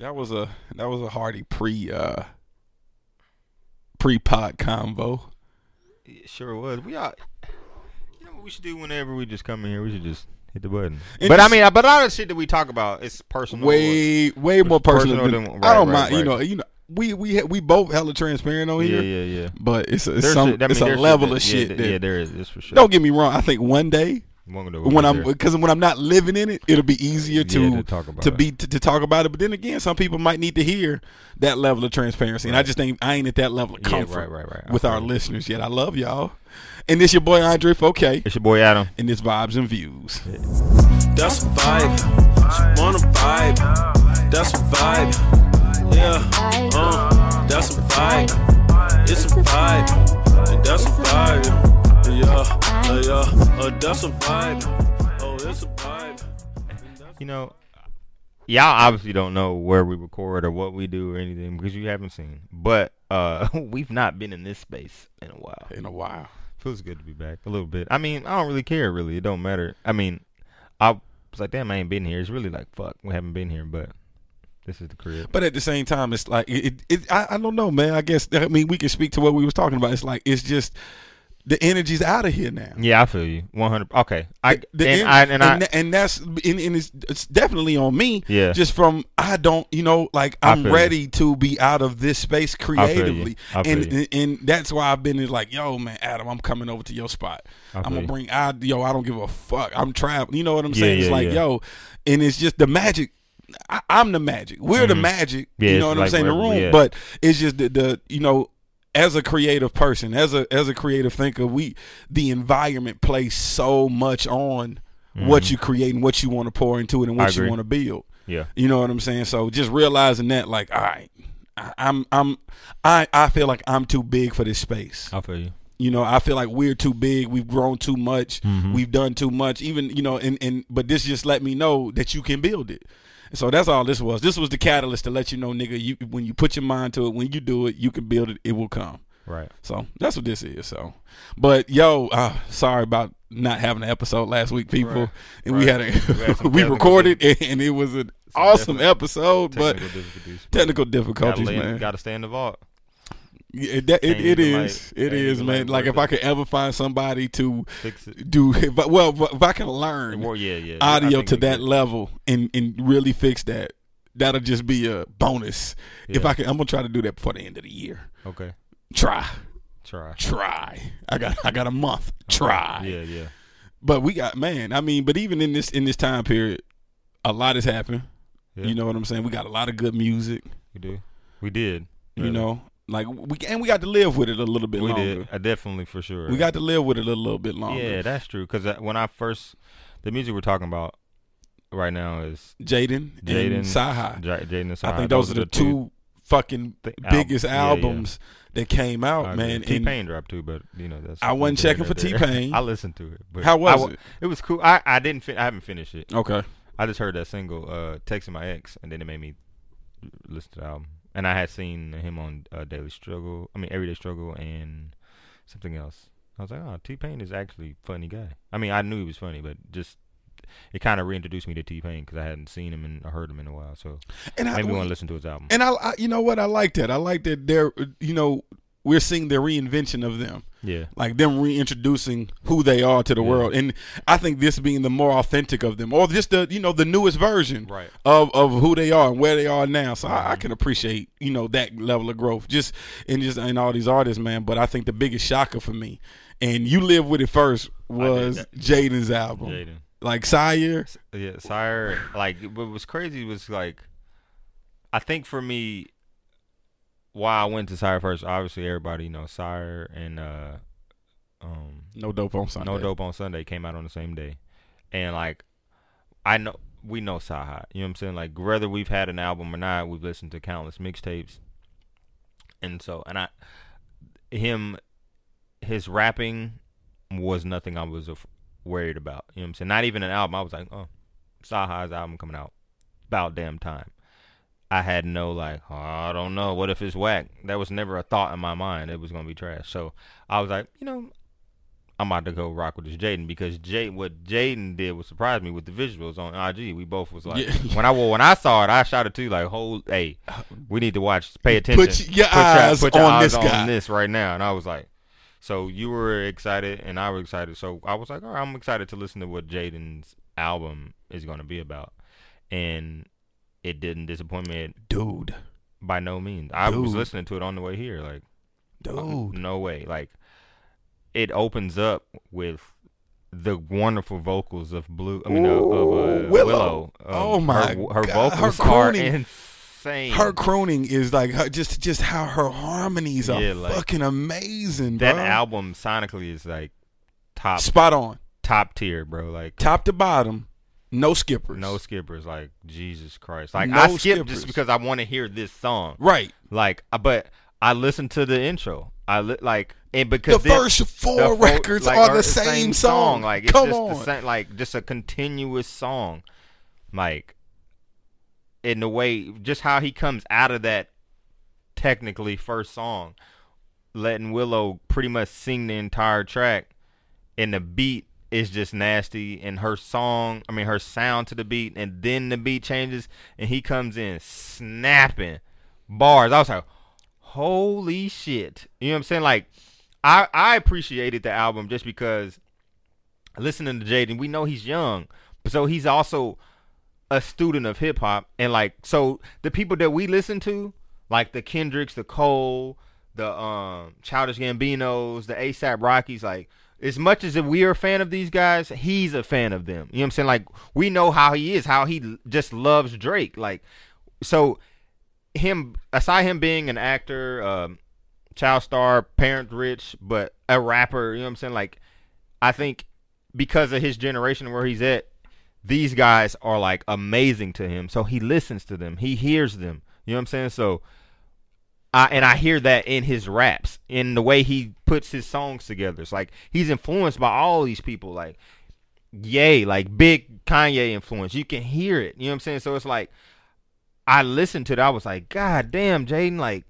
That was a hearty pre-pod convo. It sure was. You know what we should do whenever we just come in here? We should just hit the button. But all the shit that we talk about is personal. Way more personal than I don't mind. Right. You know. We both hella transparent on here. Yeah. But it's a level of shit. Yeah, there is. It's for sure. Don't get me wrong. I think one day when I'm not living in it, it'll be easier to talk about it. But then again, some people might need to hear that level of transparency, and I just think I ain't at that level of comfort with our listeners yet. I love y'all, and it's your boy Andre Fouquet. It's your boy Adam, and it's Vibes and Views. Yeah. That's a vibe. She wanna vibe. That's a vibe. Yeah, that's a vibe. It's a vibe. That's a vibe. Yeah, that's a vibe. Oh, it's a vibe. You know, y'all obviously don't know where we record or what we do or anything because you haven't seen. But we've not been in this space in a while. Feels good to be back a little bit. I mean, I don't really care, really. It don't matter. I mean, I was like, damn, I ain't been here. It's really like, fuck, we haven't been here, but this is the crib. But at the same time, it's like I don't know, man. I guess we can speak to what we was talking about. It's like it's just the energy's out of here now. Yeah, I feel you 100%. Okay, it's definitely on me. Yeah, just from I'm ready to be out of this space creatively, and that's why I've been like, yo, man, Adam, I'm coming over to your spot. I'm gonna bring I don't give a fuck. I'm traveling. You know what I'm saying? Yeah, and it's just the magic. I'm the magic. We're the magic. Yeah, you know what I'm saying? The room. Yeah. But it's just the as a creative person, as a creative thinker, the environment plays so much on what you create and what you want to pour into it and what you want to build. Yeah. You know what I'm saying? So just realizing that, like, all right, I feel like I'm too big for this space. I feel you. You know, I feel like we're too big. We've grown too much. Mm-hmm. We've done too much. Even, but this just let me know that you can build it. So that's all this was. This was the catalyst to let you know, nigga, when you put your mind to it, when you do it, you can build it. It will come. Right. So that's what this is. So, but sorry about not having an episode last week, people. Right. And we recorded and it was an awesome episode, but technical difficulties, man. Got to stay in the vault. Yeah, it is, man. Like if I could ever find somebody to fix it. If I can learn audio to that level and really fix that, that'll just be a bonus. Yeah. If I can, I'm gonna try to do that before the end of the year. Okay. Try. I got a month. Okay. Try. Yeah. But we got but even in this time period, a lot has happened. Yeah. You know what I'm saying? We got a lot of good music. We did. Really. You know. Like we got to live with it a little bit longer. We did, definitely, for sure. We got to live with it a little bit longer. Yeah, that's true. Because the music we're talking about right now is Jaden and Saha. I think those are the two fucking biggest albums that came out, man. T Pain dropped too, but that's. I wasn't checking for T Pain. I listened to it. But how was it? It was cool. I haven't finished it. Okay. I just heard that single, "Texting My Ex," and then it made me listen to the album. And I had seen him on Everyday Struggle and something else. I was like, oh, T-Pain is actually a funny guy. I mean, I knew he was funny, but just it kind of reintroduced me to T-Pain because I hadn't seen him and heard him in a while. So I want to listen to his album. And I you know what? I like that. I like that they're, we're seeing the reinvention of them. Yeah. Like them reintroducing who they are to the world. And I think this being the more authentic of them, or just the newest version of who they are and where they are now. So I can appreciate, that level of growth just in all these artists, man. But I think the biggest shocker for me, and you live with it first, was Jaden's album. Jaden. Like Sire. Yeah, Sire. Like what was crazy was like, I think for me, why I went to Sire first, obviously everybody knows Sire and No Dope on Sunday came out on the same day. And like I know we know Saha. You know what I'm saying? Like whether we've had an album or not, we've listened to countless mixtapes. And so his rapping was nothing I was worried about. You know what I'm saying? Not even an album. I was like, oh, Saha's album coming out about damn time. I had no I don't know. What if it's whack? That was never a thought in my mind. It was going to be trash. So I was like, I'm about to go rock with this Jaden, because what Jaden did was surprise me with the visuals on IG. We both was like, when I saw it, I shouted to you like, hey, we need to watch, pay attention. Put your eyes on this right now. And I was like, so you were excited and I was excited. So I was like, all right, I'm excited to listen to what Jaden's album is going to be about. And it didn't disappoint me. Dude. By no means. I was listening to it on the way here. Like, dude. No way. Like, it opens up with the wonderful vocals of Willow. Oh my God! Her vocals are insane. Her crooning is like just how her harmonies are fucking amazing. That album sonically is like top, spot on, top tier, bro. Like top to bottom, no skippers. Like Jesus Christ, like I skipped just because I want to hear this song, right? Like, but I listened to the intro. And because the first four records are the same song. Like, it's the same, like just a continuous song. Like, in the way, just how he comes out of that technically first song, letting Willow pretty much sing the entire track, and the beat is just nasty, and her sound to the beat, and then the beat changes, and he comes in snapping bars. I was like, holy shit. You know what I'm saying? Like, I appreciated the album just because listening to Jaden, we know he's young, so he's also a student of hip hop, and like, so the people that we listen to, like the Kendricks, the Cole, the Childish Gambinos, the ASAP Rockies, like as much as if we are a fan of these guys, he's a fan of them. You know what I'm saying? Like, we know how he is, how he just loves Drake. Like, so him, aside him being an actor, child star, parent rich, but a rapper, you know what I'm saying? Like, I think because of his generation where he's at, these guys are like amazing to him. So he listens to them. He hears them. You know what I'm saying? So I hear that in his raps, in the way he puts his songs together. It's like he's influenced by all these people. Like, yay, like big Kanye influence. You can hear it. You know what I'm saying? So it's like, I listened to it. I was like, God damn, Jaden, like,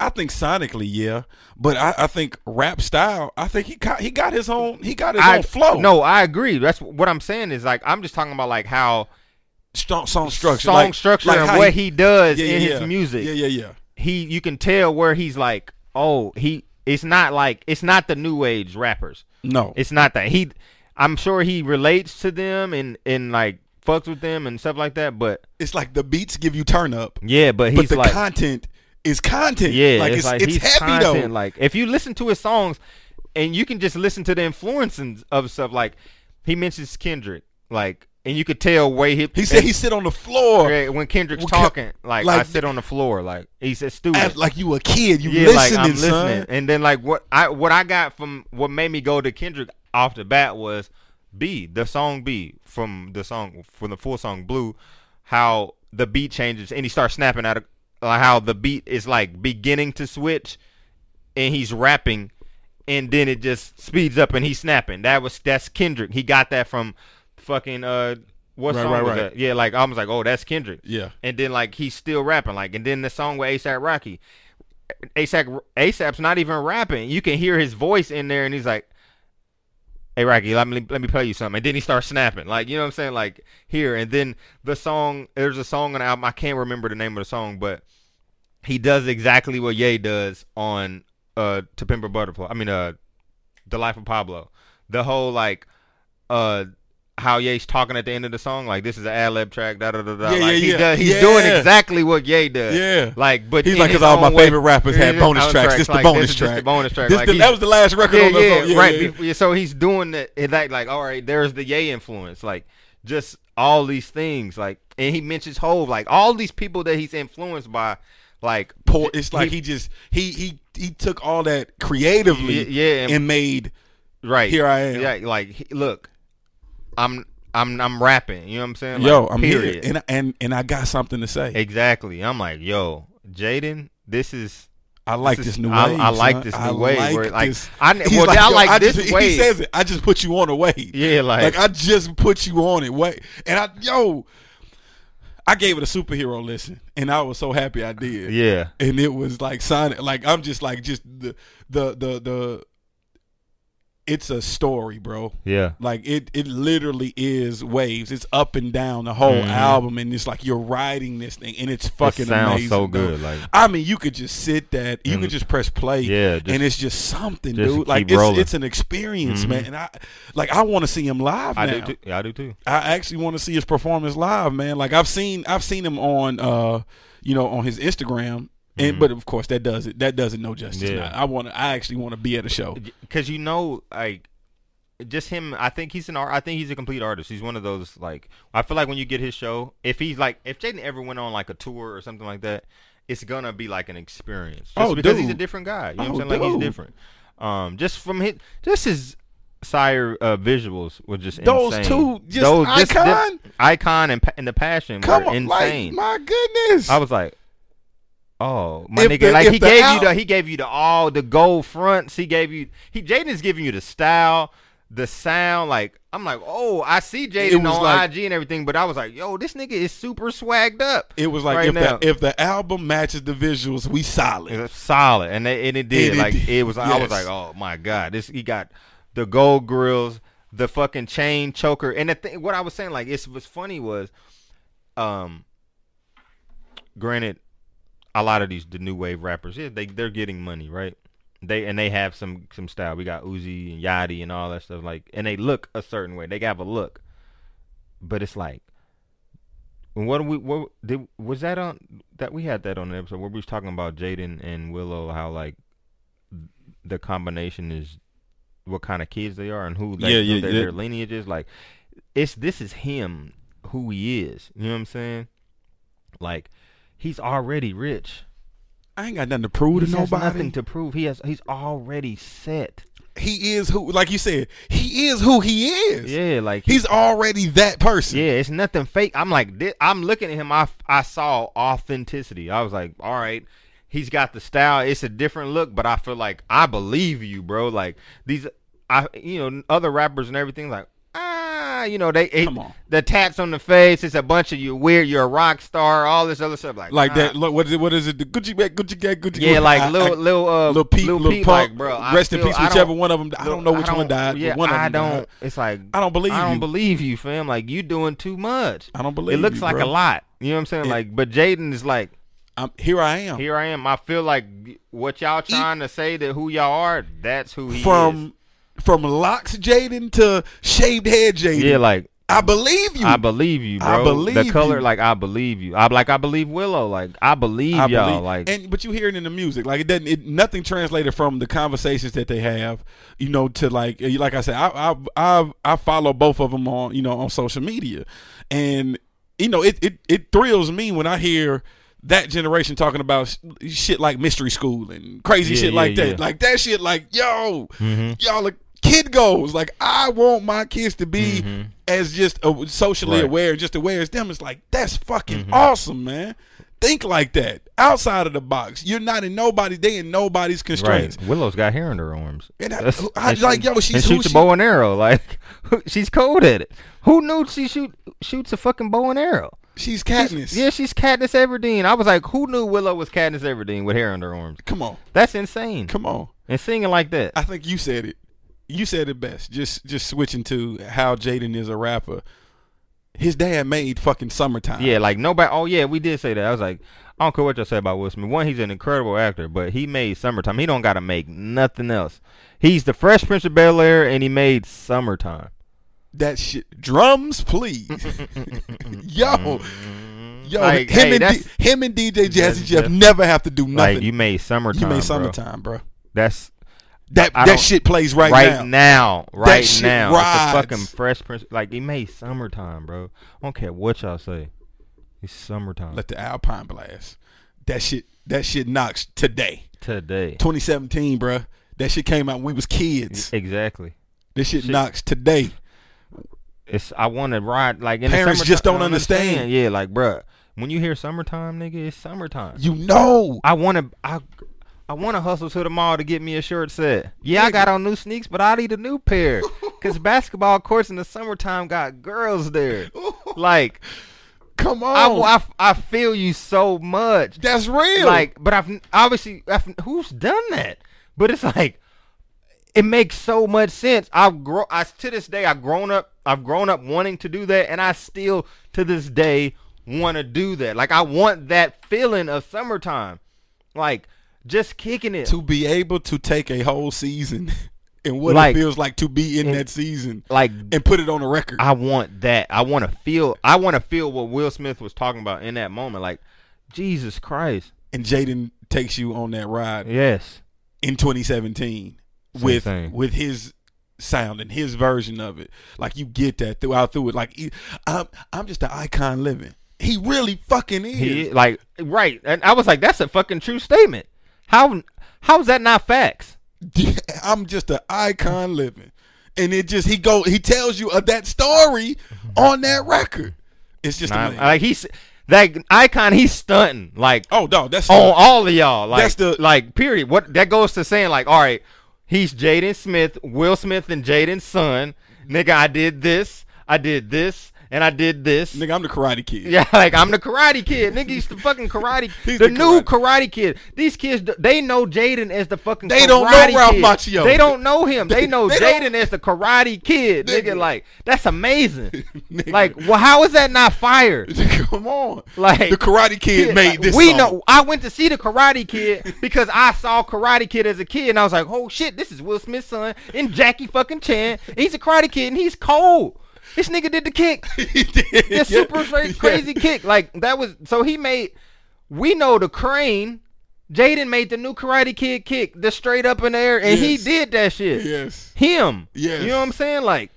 I think sonically, yeah, but I think rap style, I think he got his own flow. No, I agree. That's what I'm saying is, like, I'm just talking about like how song structure like and what he does in his music. Yeah. You can tell where he's like, it's not the new age rappers. No, it's not that. I'm sure he relates to them and like fucks with them and stuff like that. But it's like the beats give you turn up. Yeah, but he's the content. It's content. Yeah, like it's heavy content, though. Like, if you listen to his songs, and you can just listen to the influences of stuff. Like, he mentions Kendrick, like, and you could tell way he said he sit on the floor when Kendrick's talking. Like, I sit on the floor. Like, he's a student. Like, you a kid, listening, like, I'm listening, son. And then like what I got from what made me go to Kendrick off the bat was the song from the full song Blue, how the beat changes and he starts snapping out of. How the beat is like beginning to switch and he's rapping and then it just speeds up and he's snapping. That's Kendrick. He got that from fucking what song was that? Yeah, like I was like, oh, that's Kendrick. Yeah. And then like he's still rapping, like, and then the song with ASAP Rocky. ASAP's not even rapping. You can hear his voice in there and he's like, hey Rocky, let me play you something. And then he starts snapping. Like, you know what I'm saying? Like, here. And then there's a song on the album. I can't remember the name of the song, but he does exactly what Ye does on To Pimp a Butterfly. I mean, The Life of Pablo. The whole like how Ye's talking at the end of the song, like, this is an ad-lib track, da-da-da-da. He's doing exactly what Ye does. Yeah. Like, but he's like, because all my favorite rappers had bonus tracks. This is the bonus track. This is the bonus track. That was the last record on the song. Yeah, right. Yeah. So he's doing that, like, all right, there's the Ye influence. Like, just all these things. Like, and he mentions Hov. Like, all these people that he's influenced by, like. It's like he took all that creatively and made, right, here I am. Yeah, like, look. I'm rapping, you know what I'm saying? Like, yo, I'm period. Here, and I got something to say. Exactly. I'm like, yo, Jaden, I like this new wave. I like this wave. He says it. I just put you on a wave. Yeah, like I just put you on it. Wait, and I gave it a superhero listen, and I was so happy I did. Yeah, and it was like sonic. Like I'm just like the it's a story, bro. Yeah. Like, it literally is waves. It's up and down the whole album, and it's like you're riding this thing, and it's fucking amazing. It sounds so good. Like, I mean, you could just sit that. You could just press play, and it's just something, just dude. Like, it's an experience, man. And I want to see him live now. Yeah, I do, too. I actually want to see his performance live, man. Like, I've seen him on, on his Instagram. And, but of course, that does it no justice. Yeah. I actually want to be at a show, because just him. I think he's a complete artist. He's one of those, like, I feel like when you get his show, if Jaden ever went on like a tour or something like that, it's gonna be like an experience. Just because he's a different guy. You know what I'm saying? Like, he's different. Just from his, just his sire visuals were just those insane. Icon and the passion were insane. Like, my goodness, I was like, oh my nigga! Like, he gave you the all the gold fronts. Jaden's giving you the style, the sound. Like, I'm like, oh, I see Jaden on IG and everything, but I was like, yo, this nigga is super swagged up. It was like, if the album matches the visuals, we solid. It's solid, and it did. I was like, oh my god, he got the gold grills, the fucking chain choker, and the thing. What I was saying, like, it was funny was, granted, a lot of these new wave rappers, they're getting money, right? They have some style. We got Uzi and Yachty and all that stuff, like, and they look a certain way. They have a look, but it's like, we had that on the episode where we was talking about Jaden and Willow, how like the combination is what kind of kids they are and who their lineage is. Like, this is him, who he is. You know what I'm saying? Like, he's already rich. I ain't got nothing to prove to nobody. He has nothing to prove. He's already set. He is who, like you said, he is who he is. Yeah, like he's already that person. Yeah, it's nothing fake. I'm like, I'm looking at him. I saw authenticity. I was like, all right, he's got the style. It's a different look, but I feel like I believe you, bro. Like these, other rappers and everything, like. The tats on the face. It's a bunch of you weird. You're a rock star. All this other stuff like that. Look, what is it? The Gucci bag. Yeah, like Lil Peep, like, bro. Rest in peace. Whichever one of them. I don't know which one died. Yeah, one of them died. It's like I don't believe you, fam. Like, you doing too much. I don't believe. It looks like a lot. You know what I'm saying? Like, but Jaden is like, Here I am. I feel like what y'all trying to say that who y'all are. That's who he is. From locks Jaden to shaved head Jaden. Yeah, like, I believe you, bro. I believe the color, you. Like, I believe you. I believe Willow. Like, I believe y'all. Like, but you hear it in the music. Like, nothing translated from the conversations that they have. You know, to like I said, I follow both of them on on social media, and it thrills me when I hear that generation talking about shit like Mystery School and crazy shit like that. Like that shit. Like, yo, y'all look. Kid goes, like, I want my kids to be as just socially aware, just aware as them. It's like, that's fucking awesome, man. Think like that. Outside of the box. You're not in nobody's, they in nobody's constraints. Right. Willow's got hair in her arms. And she shoots a bow and arrow. Like, she's cold at it. Who knew she shoots a fucking bow and arrow? She's Katniss. She's Katniss Everdeen. I was like, who knew Willow was Katniss Everdeen with hair on her arms? Come on. That's insane. Come on. And singing like that. I think you said it. You said it best. Just switching to how Jaden is a rapper. His dad made fucking Summertime. Yeah, like nobody. Oh yeah, we did say that. I was like, I don't care what y'all say about Will Smith. One, he's an incredible actor, but he made Summertime. He don't gotta make nothing else. He's the Fresh Prince of Bel Air, and he made Summertime. That shit. Drums, please. Yo, like, him and DJ Jazzy Jeff never have to do nothing. Like, you made Summertime, bro. That's. That shit plays right now. Rides. It's the fucking Fresh Prince. Like, he made Summertime, bro. I don't care what y'all say. It's Summertime. Let the Alpine blast. That shit knocks today. 2017, bro. That shit came out when we was kids. Exactly. This shit knocks today. It's I want to ride like in parents the just don't understand. Yeah, like, bro. When you hear Summertime, nigga, it's summertime. You know. I want to hustle to the mall to get me a shirt set. Yeah, I got on new sneaks, but I need a new pair. Because basketball courts in the summertime got girls there. Like, come on. I feel you so much. That's real. Like, but I've obviously, who's done that? But it's like, It makes so much sense. To this day, I've grown up wanting to do that, and I still to this day want to do that. Like, I want that feeling of summertime, like just kicking it. To be able to take a whole season and what it feels like to be in that season, like, and put it on a record. I want that. I want to feel what Will Smith was talking about in that moment. Like, Jesus Christ. And Jaden takes you on that ride. Yes. In 2017. With his sound and his version of it, like, you get that through it. Like, I'm just an icon living. He really fucking is. Like, right, and I was like, that's a fucking true statement. How is that not facts? Yeah, I'm just an icon living, and it just he tells you of that story on that record. It's just amazing. Like, he's that icon. He's stunting. Like, oh no, that's on all of y'all. Like, that's the period. What that goes to saying, like, all right. He's Jaden Smith, Will Smith and Jaden's son. Nigga, I did this, and I did this. Nigga, I'm the Karate Kid. Yeah, like, I'm the Karate Kid. Nigga, he's the fucking Karate Kid. The new Karate Kid. These kids, they know Jaden as the fucking Karate Kid. They don't know Ralph Macchio. They don't know him. They know Jaden as the Karate Kid. Nigga, like, that's amazing. Nigga. Like, well, how is that not fire? Come on. Like, the Karate Kid made this song. I went to see the Karate Kid because I saw Karate Kid as a kid, and I was like, oh, shit, this is Will Smith's son and Jackie fucking Chan. And he's a Karate Kid, and he's cold. This nigga did the kick. He did. This super crazy kick. Like, that was, so he made, we know the crane. Jaden made the new Karate Kid kick, the straight up in the air, and he did that shit. Yes. Him. Yes. You know what I'm saying? Like,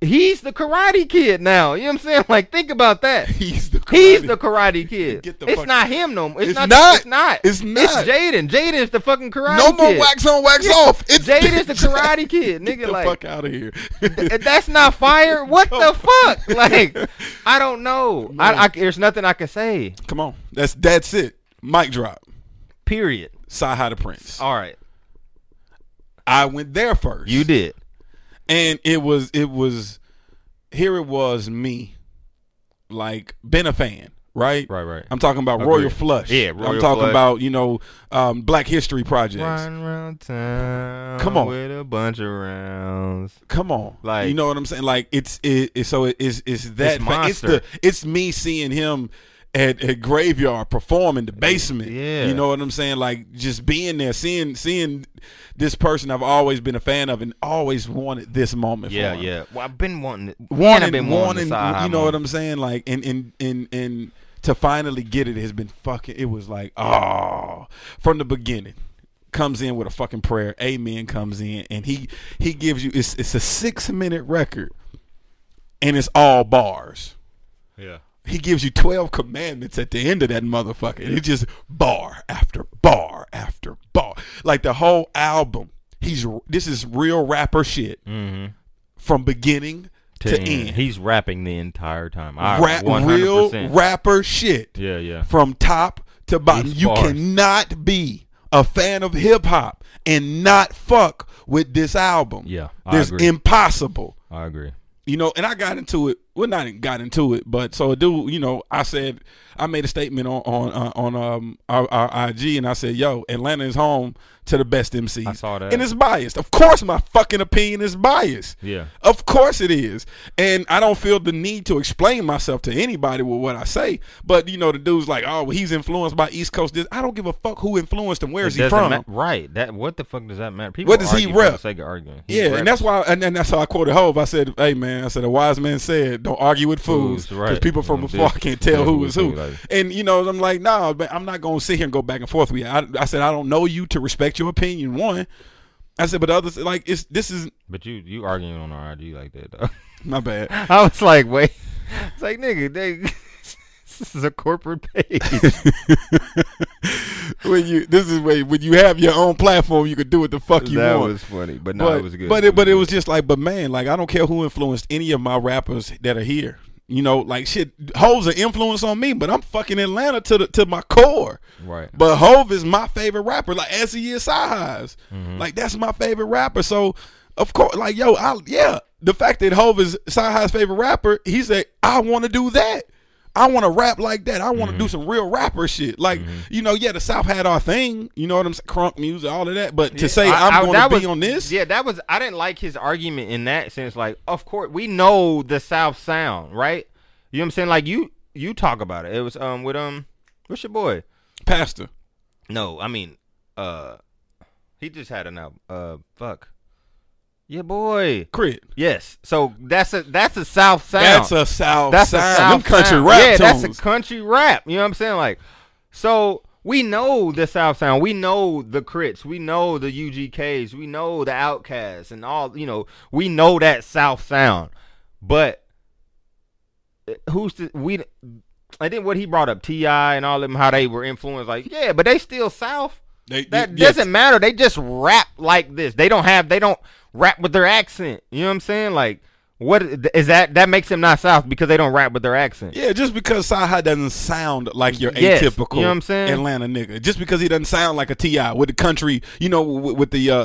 he's the Karate Kid now. You know what I'm saying? Like, think about that. He's the Karate Kid. It's not him no more. It's not. It's Jaden. Jaden's the fucking Karate Kid. No more wax on, wax off. Jaden's the Karate Kid, nigga. Get the fuck out of here. That's not fire. What the fuck? Like, I don't know. There's nothing I can say. Come on. That's it. Mic drop. Period. Saha the Prince. All right. I went there first. You did. And it was me. Like, been a fan, right? Right. I'm talking about Agreed. Royal Flush. Yeah, Royal Flush. I'm talking about, Black History Projects. Run around town. Come on. With a bunch of rounds. Come on. Like, you know what I'm saying? Like, it's me seeing him at Graveyard perform in the basement. Yeah. You know what I'm saying? Like, just being there, seeing this person I've always been a fan of and always wanted this moment for him. Yeah. Well, I've been wanting it. I've been wanting you know what I'm saying? Like, and to finally get it has been fucking, it was like, oh, from the beginning. Comes in with a fucking prayer. Amen comes in, and he gives you, it's a 6-minute record, and it's all bars. Yeah. He gives you 12 commandments at the end of that motherfucker. And it's just bar after bar after bar. Like, the whole album, this is real rapper shit from beginning to end. He's rapping the entire time. Real rapper shit. Yeah. From top to bottom. You cannot be a fan of hip-hop and not fuck with this album. Yeah, I agree. Impossible. I agree. You know, and I got into it. Well, not got into it, but so a dude, I said, I made a statement on our IG, and I said, yo, Atlanta is home to the best MCs. I saw that. And it's biased. Of course my fucking opinion is biased. Yeah. Of course it is. And I don't feel the need to explain myself to anybody with what I say. But, the dude's like, oh, well, he's influenced by East Coast. I don't give a fuck who influenced him. Where is he from? Right. What the fuck does that matter? People what does he rep? Yeah, and that's why, and that's how I quoted Hov. I said, hey, man, a wise man said, don't argue with fools. Because people from afar can't tell who is who. Like, and, I'm like, nah, but I'm not going to sit here and go back and forth with you. I said, I don't know you to respect your opinion, one. I said, but others, like, this is. But you arguing on our IG like that, though. My bad. I was like, wait. It's like, nigga, this is a corporate page. When you have your own platform, you can do what the fuck you want. That was funny, but no, it was good. But it was just like, but man, like, I don't care who influenced any of my rappers that are here. Like, shit, Hov's an influence on me, but I'm fucking Atlanta to my core. Right. But Hov is my favorite rapper, like, as he is Saha's. Mm-hmm. Like, that's my favorite rapper. So, of course, like, yo, the fact that Hov is Saha's favorite rapper, he said, I want to do that. I want to rap like that. I want to do some real rapper shit. Like, you know, yeah, the South had our thing. You know what I'm saying? Crunk music, all of that. But to say I'm going to be on this. Yeah, that was, I didn't like his argument in that sense. Like, of course, we know the South sound, right? You know what I'm saying? Like, you talk about it. It was with, what's your boy? Pastor. No, I mean, he just had an album. Fuck. Yeah, boy. Crit. Yes. So that's a South sound. That's a South sound. Them country rap tunes. That's a country rap. You know what I'm saying? Like, so we know the South sound. We know the Crits. We know the UGKs. We know the Outcasts and all, you know, we know that South sound. But and then what he brought up, T.I. and all of them, how they were influenced. Like, yeah, but they still South. Doesn't matter. They just rap like this. They don't rap with their accent. You know what I'm saying? Like, what is that? That makes them not South because they don't rap with their accent. Yeah, just because Saha doesn't sound like your atypical, you know what I'm saying, Atlanta nigga. Just because he doesn't sound like a T.I. with the country, you know, with the you know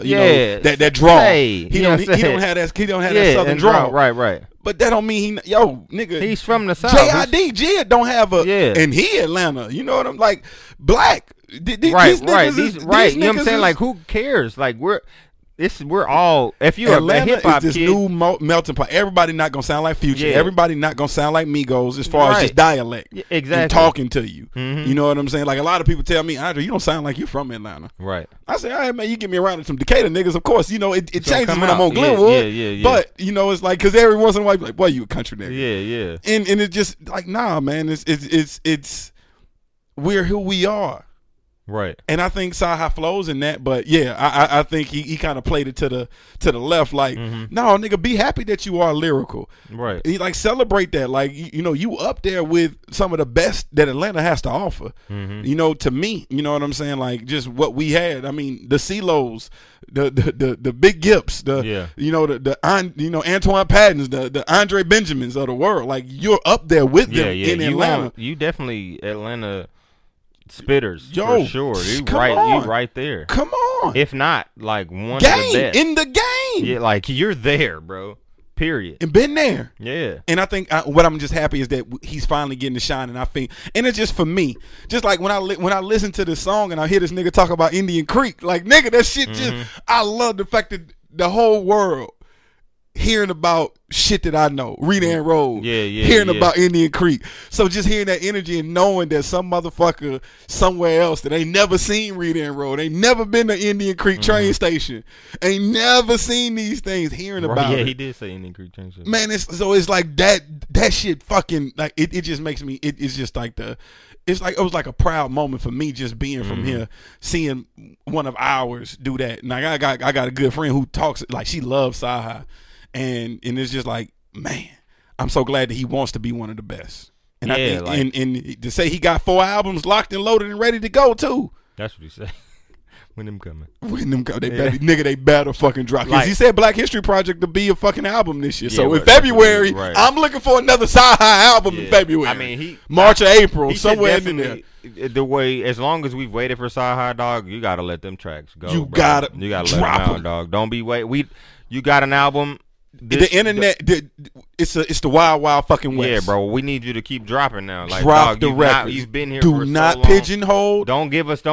that draw. Hey, he don't have that Southern draw. Right. But that don't mean nigga. He's from the South. J.I.D. don't have a and he Atlanta. You know what I'm like? Black. These niggas, you know what I'm saying? Like, who cares? Like, we're all. If you're a hip hop kid, new melting pot. Everybody not gonna sound like Future. Yeah. Everybody not gonna sound like Migos as far as just dialect. Yeah, exactly. And talking to you. Mm-hmm. You know what I'm saying? Like, a lot of people tell me, Andre, you don't sound like you from Atlanta. Right. I say, all right, man, you get me around with some Decatur niggas. Of course, you know it changes when I'm on Glenwood. Yeah. But you know, it's like, because every once in a while, like, boy, you a country nigga. Yeah. And it's just like, nah, man. It's we're who we are. Right, and I think Saha flows in that, but yeah, I think he kind of played it to the left, like, no, nigga, be happy that you are lyrical, right? He like celebrate that, like, you know, you up there with some of the best that Atlanta has to offer, you know, to me, you know what I'm saying? Like, just what we had, I mean, the CeeLos, the Big Gips, you know, the Antoine Pattons, the Andre Benjamins of the world, like, you're up there with them in Atlanta. You definitely Atlanta. Spitters, for sure. You right there. Come on. If not, like, one of the best. In the game. Yeah, like, you're there, bro. Period. And been there. Yeah. And I think what I'm just happy is that he's finally getting the shine, and I think, and it's just for me, just like when I listen to this song and I hear this nigga talk about Indian Creek, like, nigga, that shit just, I love the fact that the whole world hearing about shit that I know, Reading Road, hearing about Indian Creek. So just hearing that energy and knowing that some motherfucker somewhere else that ain't never seen Reading Road, ain't never been to Indian Creek train station, ain't never seen these things, hearing about it. Yeah, he did say Indian Creek train station. Man, it's like that shit fucking, like, it just makes me, it's just like the, it's like, it was like a proud moment for me just being from here, seeing one of ours do that. And like, I got a good friend who talks, like, she loves Saha. And it's just like, man, I'm so glad that he wants to be one of the best. And I think, like, and to say he got 4 albums locked and loaded and ready to go too. That's what he said. When them coming, they better fucking drop. Because, like, he said Black History Project to be a fucking album this year. Yeah, so in February, I'm looking for another Saha album in February. I mean, March or April, somewhere in there. The way, as long as we've waited for Saha, dog, you gotta let them tracks go. You gotta let them out, dog. Don't be wait. You got an album. The internet, it's the wild, wild fucking west. Yeah, bro. We need you to keep dropping now. Like, drop the records. You've been here. Do not pigeonhole. Don't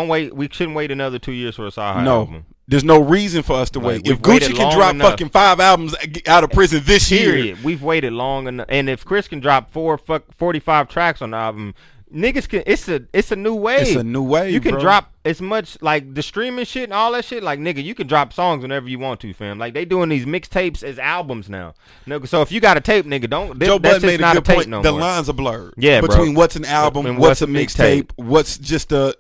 wait. We shouldn't wait another 2 years for a Saha album. No, there's no reason for us to wait. If Gucci can drop fucking 5 albums out of prison this year, we've waited long enough. And if Chris can drop 45 tracks on the album, niggas can. It's a new wave. It's a new wave. You can drop as much, like, the streaming shit and all that shit. Like, nigga, you can drop songs whenever you want to, fam. Like, they doing these mixtapes as albums now, nigga. So if you got a tape, nigga, don't. Joe Budden made a good point. No, the lines are blurred. Yeah, between what's an album, what's a mixtape, what's just a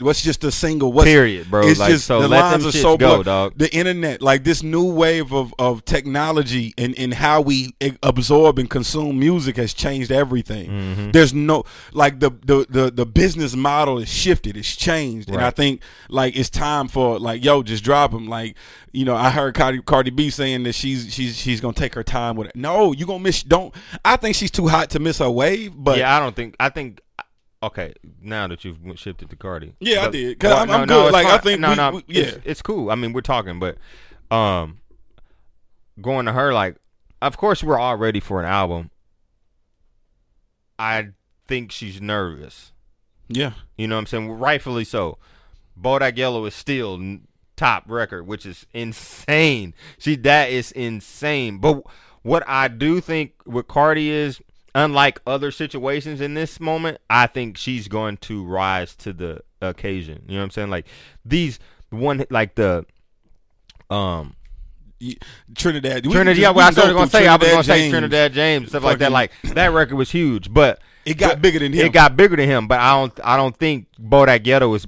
single. Period, bro. It's like, just so the lines are so blurred. Dog. The internet, like, this new wave of technology and how we absorb and consume music has changed everything. There's no, like, the business model is shifted. It's changed, and I think, like, it's time for, like, just drop them. Like, you know, I heard Cardi B saying that she's gonna take her time with it. No, you gonna miss. Don't. I think she's too hot to miss her wave. But yeah, I don't think. I think. Okay, now that you've shifted to Cardi. Yeah, I did. Cause I'm good. No, like, fine. I think. It's cool. I mean, we're talking, but going to her, like, of course we're all ready for an album. I think she's nervous. Yeah. You know what I'm saying? Rightfully so. Bodak Yellow is still top record, which is insane. That is insane. But what I do think with Cardi is, unlike other situations in this moment, I think she's going to rise to the occasion. You know what I'm saying? Like these one, like the Trinidad. Yeah, well, I was going to say Trinidad James, stuff like that. Like that record was huge, but it got bigger than him. But I don't think Bodak Yellow is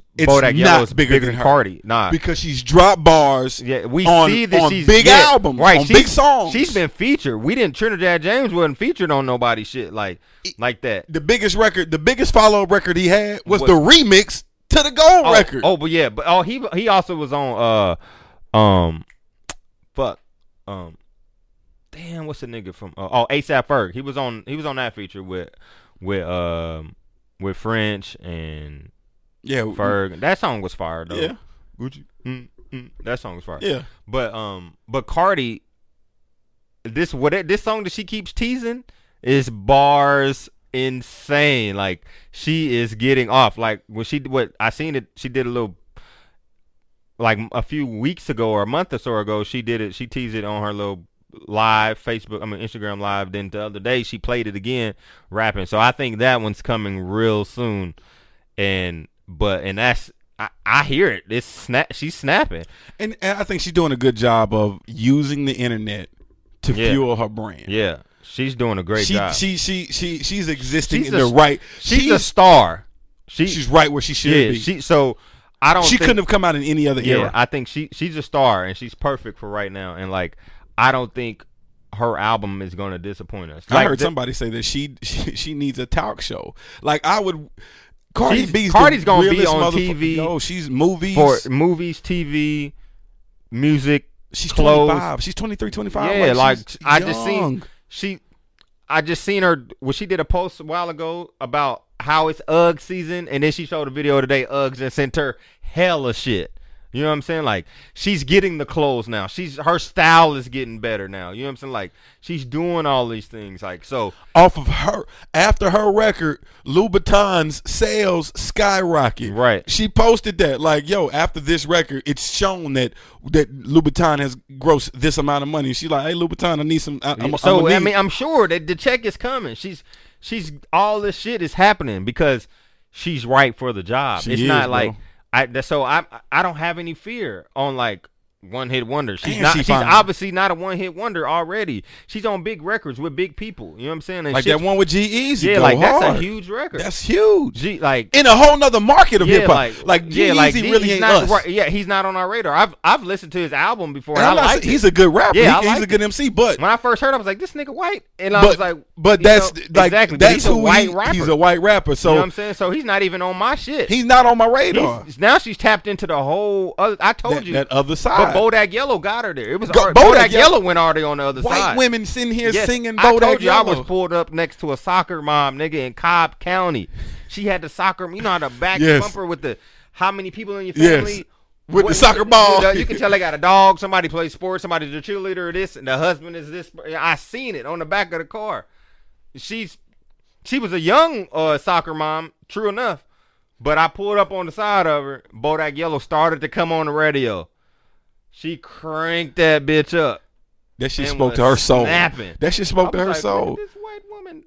bigger than Cardi. Nah, because she's dropped bars. Yeah, we see that on she's big albums, right? On big songs. She's been featured. Trinidad James wasn't featured on nobody's shit like that. The biggest follow up record he had was the remix to the Gold record. Oh, but yeah, he also was on what's the nigga from ASAP Ferg. He was on that feature with French and Ferg. That song was fire though. Yeah. Gucci. That song was fire. Yeah. But Cardi, this song that she keeps teasing is bars insane. Like she is getting off. Like when I seen it, she did a little, like a few weeks ago or a month or so ago, she did it. She teased it on her little Instagram live. Then the other day she played it again, rapping. So I think that one's coming real soon. And that's, I hear it. She's snapping. And I think she's doing a good job of using the internet to fuel her brand. Yeah, she's doing a great job. She's existing She's a star. She's right where she should be. She couldn't have come out in any other era. I think she's a star and she's perfect for right now. And like, I don't think her album is going to disappoint us. Like, I heard somebody say that she needs a talk show. Like Cardi's going to be on TV. No, she's movies. For movies, TV, music. She's clothes. 25. She's 23, 25. Yeah, I just seen her. Well, she did a post a while ago about how it's UGG season, and then she showed a video today, UGGs, and sent her hella shit. You know what I'm saying? Like, she's getting the clothes now. Her style is getting better now. You know what I'm saying? Like, she's doing all these things. Like, so off of her, after her record, Louboutin's sales skyrocket. Right. She posted that. Like, yo, after this record, it's shown that Louboutin has grossed this amount of money. She's like, hey, Louboutin, I need some. I'm sure that the check is coming. She's all this shit is happening because she's right for the job. I don't have any fear on like one hit wonder. She's obviously not a one hit wonder already. She's on big records with big people. You know what I'm saying? And like that one with G-Eazy. Yeah, like hard. That's a huge record. That's huge. Like in a whole nother market of hip hop. Like G-Eazy really ain't us. Right, yeah, he's not on our radar. I've listened to his album before. And I like he's a good rapper. Yeah, he's a good MC. But when I first heard, I was like, this nigga white, and I was like, but that's exactly. That's who white rapper. He's a white rapper. So you know what I'm saying? So he's not even on my shit. He's not on my radar. Now she's tapped into the whole. I told you that other side. But Bodak Yellow got her there. It was Bodak Yellow went already on the other side. White women sitting here singing Bodak Yellow. I told you I was pulled up next to a soccer mom, nigga, in Cobb County. She had the soccer, you know, the back bumper with the how many people in your family. Yes. With the soccer ball. You can tell they got a dog. Somebody plays sports. Somebody's a cheerleader or this. And the husband is this. I seen it on the back of the car. She was a young soccer mom, true enough. But I pulled up on the side of her. Bodak Yellow started to come on the radio. She cranked that bitch up. That shit spoke to her soul. That shit spoke to her soul. This white woman,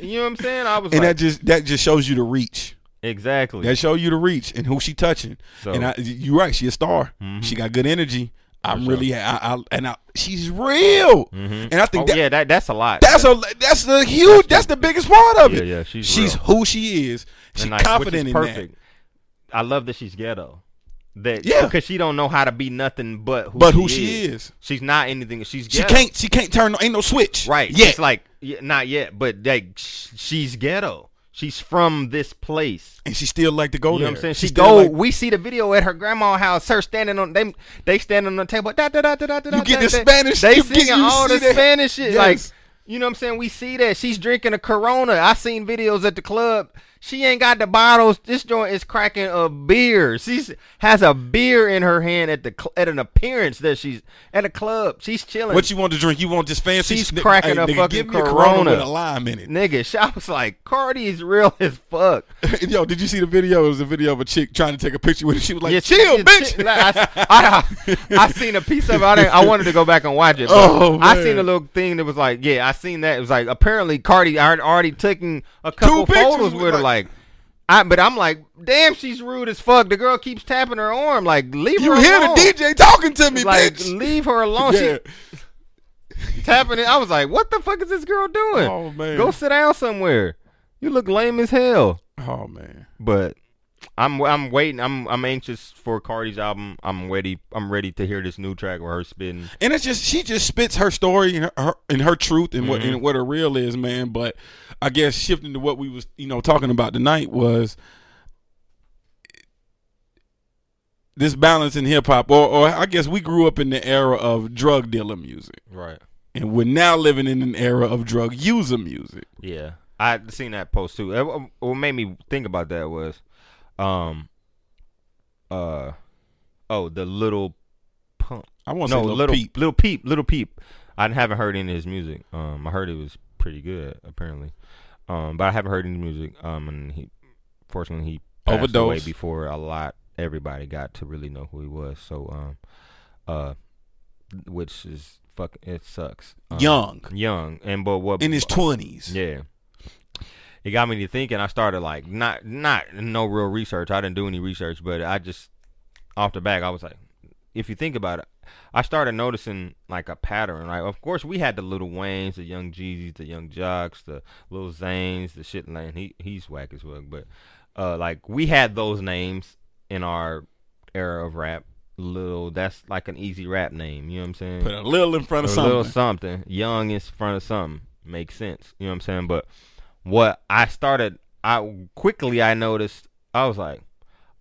you know what I'm saying? I was, and like, that just shows you the reach. Exactly. That shows you the reach and who she touching. So, and you're right. She a star. Mm-hmm. She got good energy. She's real. Mm-hmm. And I think that's a lot. That's the biggest part of it. Yeah, she's real. Who she is. She's like, confident in that. I love that she's ghetto. Because she don't know how to be nothing but who she is. She's not anything. She's ghetto. She can't turn. Ain't no switch. Right. Yeah. It's like not yet. But like she's ghetto. She's from this place, and she still like to go there. You know what I'm saying? She go. Like, we see the video at her grandma's house. Her standing on them. They standing on the table. Da, da, da, da, da, you da, get da, the Spanish. They singing all the Spanish shit. Yes. Like You know what I'm saying? We see that. She's drinking a Corona. I seen videos at the club. She ain't got the bottles. This joint is cracking a beer. She has a beer in her hand at an appearance that she's at a club. She's chilling. What you want to drink? You want just fancy? She's cracking a fucking Corona with a lime in it. Nigga, I was like, Cardi is real as fuck. Yo, did you see the video? It was a video of a chick trying to take a picture with her. She was like, yeah, chill, bitch. I seen a piece of it. I wanted to go back and watch it. Oh, man. I seen a little thing that was like, yeah, I seen that. It was like, apparently Cardi already taking a couple photos with her. But I'm like, damn, she's rude as fuck. The girl keeps tapping her arm. Like, leave her alone. You hear the DJ talking to me, bitch. Leave her alone. Yeah. She tapping it. I was like, what the fuck is this girl doing? Oh, man. Go sit down somewhere. You look lame as hell. Oh, man. But I'm waiting. I'm anxious for Cardi's album. I'm ready to hear this new track with her spitting. And it's just she just spits her story and her truth and what her real is, man. But I guess shifting to what we was talking about tonight was this balance in hip hop. Or I guess we grew up in the era of drug dealer music, right? And we're now living in an era of drug user music. Yeah, I seen that post too. What made me think about that was. The Lil Pump. I want to say Lil Peep. Lil Peep. I haven't heard any of his music. I heard it was pretty good, apparently. But I haven't heard any music. And fortunately he passed away before everybody got to really know who he was. So, which is it sucks. Young, in his 20s. Yeah. It got me to thinking. I started no real research. I didn't do any research, but I just off the back, I was like, if you think about it, I started noticing like a pattern. Like, of course, we had the Lil Waynes, the Young Jeezys, the Young Jocks, the Lil Xans, the shit. Lane, he's whack as fuck, but we had those names in our era of rap. Lil, that's like an easy rap name. You know what I'm saying? Put a Lil in front of something. Lil something. Young in front of something makes sense. You know what I'm saying? But what I noticed, I was like,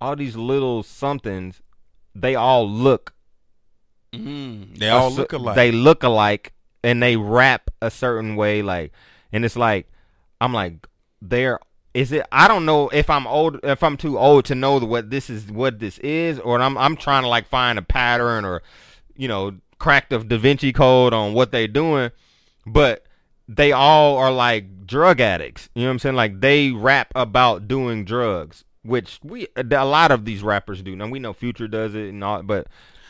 all these little somethings, they all look. They all look alike. They look alike, and they rap a certain way, and it's like, I'm like, there is it. I don't know if I'm old, if I'm too old to know what this is, or I'm trying to find a pattern or, crack the Da Vinci Code on what they're doing, but. They all are like drug addicts. You know what I'm saying? Like they rap about doing drugs, which a lot of these rappers do. Now we know Future does it and all, but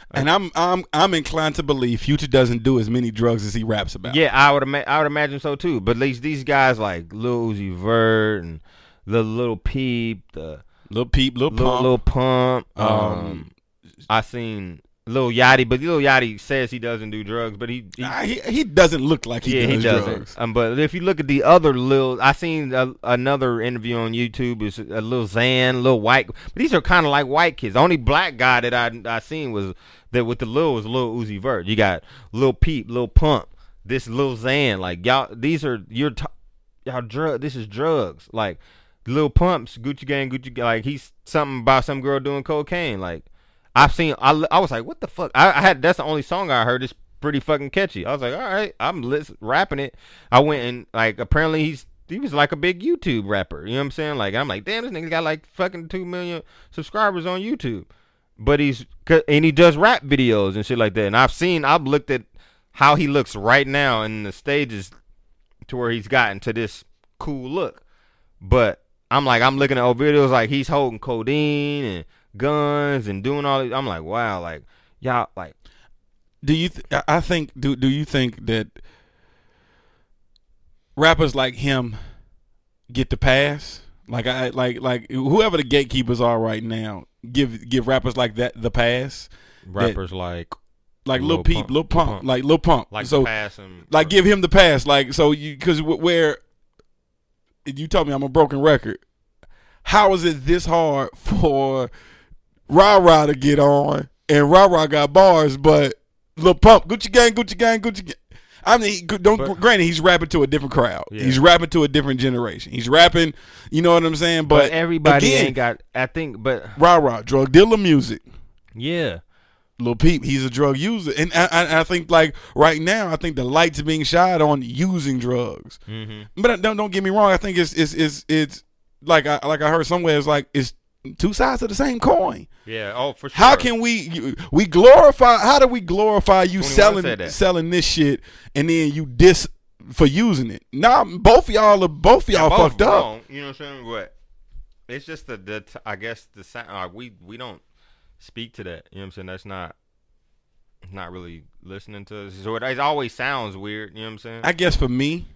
and I'm inclined to believe Future doesn't do as many drugs as he raps about. Yeah, I would imagine so too. But at least these guys like Lil Uzi Vert and the Lil Peep, Lil Pump. I seen. Lil Yachty, but Lil Yachty says he doesn't do drugs, but he doesn't look like he does drugs. But if you look at the other Lil, I seen another interview on YouTube. It's a Lil Xan, Lil White. But these are kind of like white kids. The only black guy that I seen was that with the Lil was Lil Uzi Vert. You got Lil Peep, Lil Pump, this Lil Xan. Like y'all, these are y'all drug. This is drugs. Like Lil Pump's Gucci Gang. Like he's something about some girl doing cocaine. Like. I've seen. I was like, what the fuck? I had that's the only song I heard. It's pretty fucking catchy. I was like, all right, I'm rapping it. I went and apparently he was like a big YouTube rapper. You know what I'm saying? Like I'm like, damn, this nigga got like fucking 2 million subscribers on YouTube, but he does rap videos and shit like that. And I've looked at how he looks right now and the stages to where he's gotten to this cool look. But I'm looking at old videos like he's holding codeine and. Guns and doing all these. I'm like, wow, like y'all like. Do you? I think. Do you think that rappers like him get the pass? Like whoever the gatekeepers are right now, give rappers like that the pass. Rappers that, like Lil Peep, Lil Pump, like Lil Pump, like so pass him, like give him the pass, like so you because where you told me I'm a broken record. How is it this hard for? Rah-Rah to get on, and Rah-Rah got bars, but Lil Pump, Gucci Gang. I mean, granted, he's rapping to a different crowd. Yeah. He's rapping to a different generation. He's rapping, you know what I'm saying? But everybody ain't got, I think, but. Rah-Rah, drug dealer music. Yeah. Lil Peep, he's a drug user. And I think, like, right now, I think the light's being shined on using drugs. Mm-hmm. But don't get me wrong. I think it's like I heard somewhere, it's like it's two sides of the same coin. Yeah, oh, for sure. How can we glorify, how do we glorify you selling this shit and then you diss for using it? Nah, both of y'all fucked wrong. Up. You know what I'm saying? But it's just I guess the sound, we don't speak to that. You know what I'm saying? That's not really listening to us. So it always sounds weird. You know what I'm saying? I guess for me,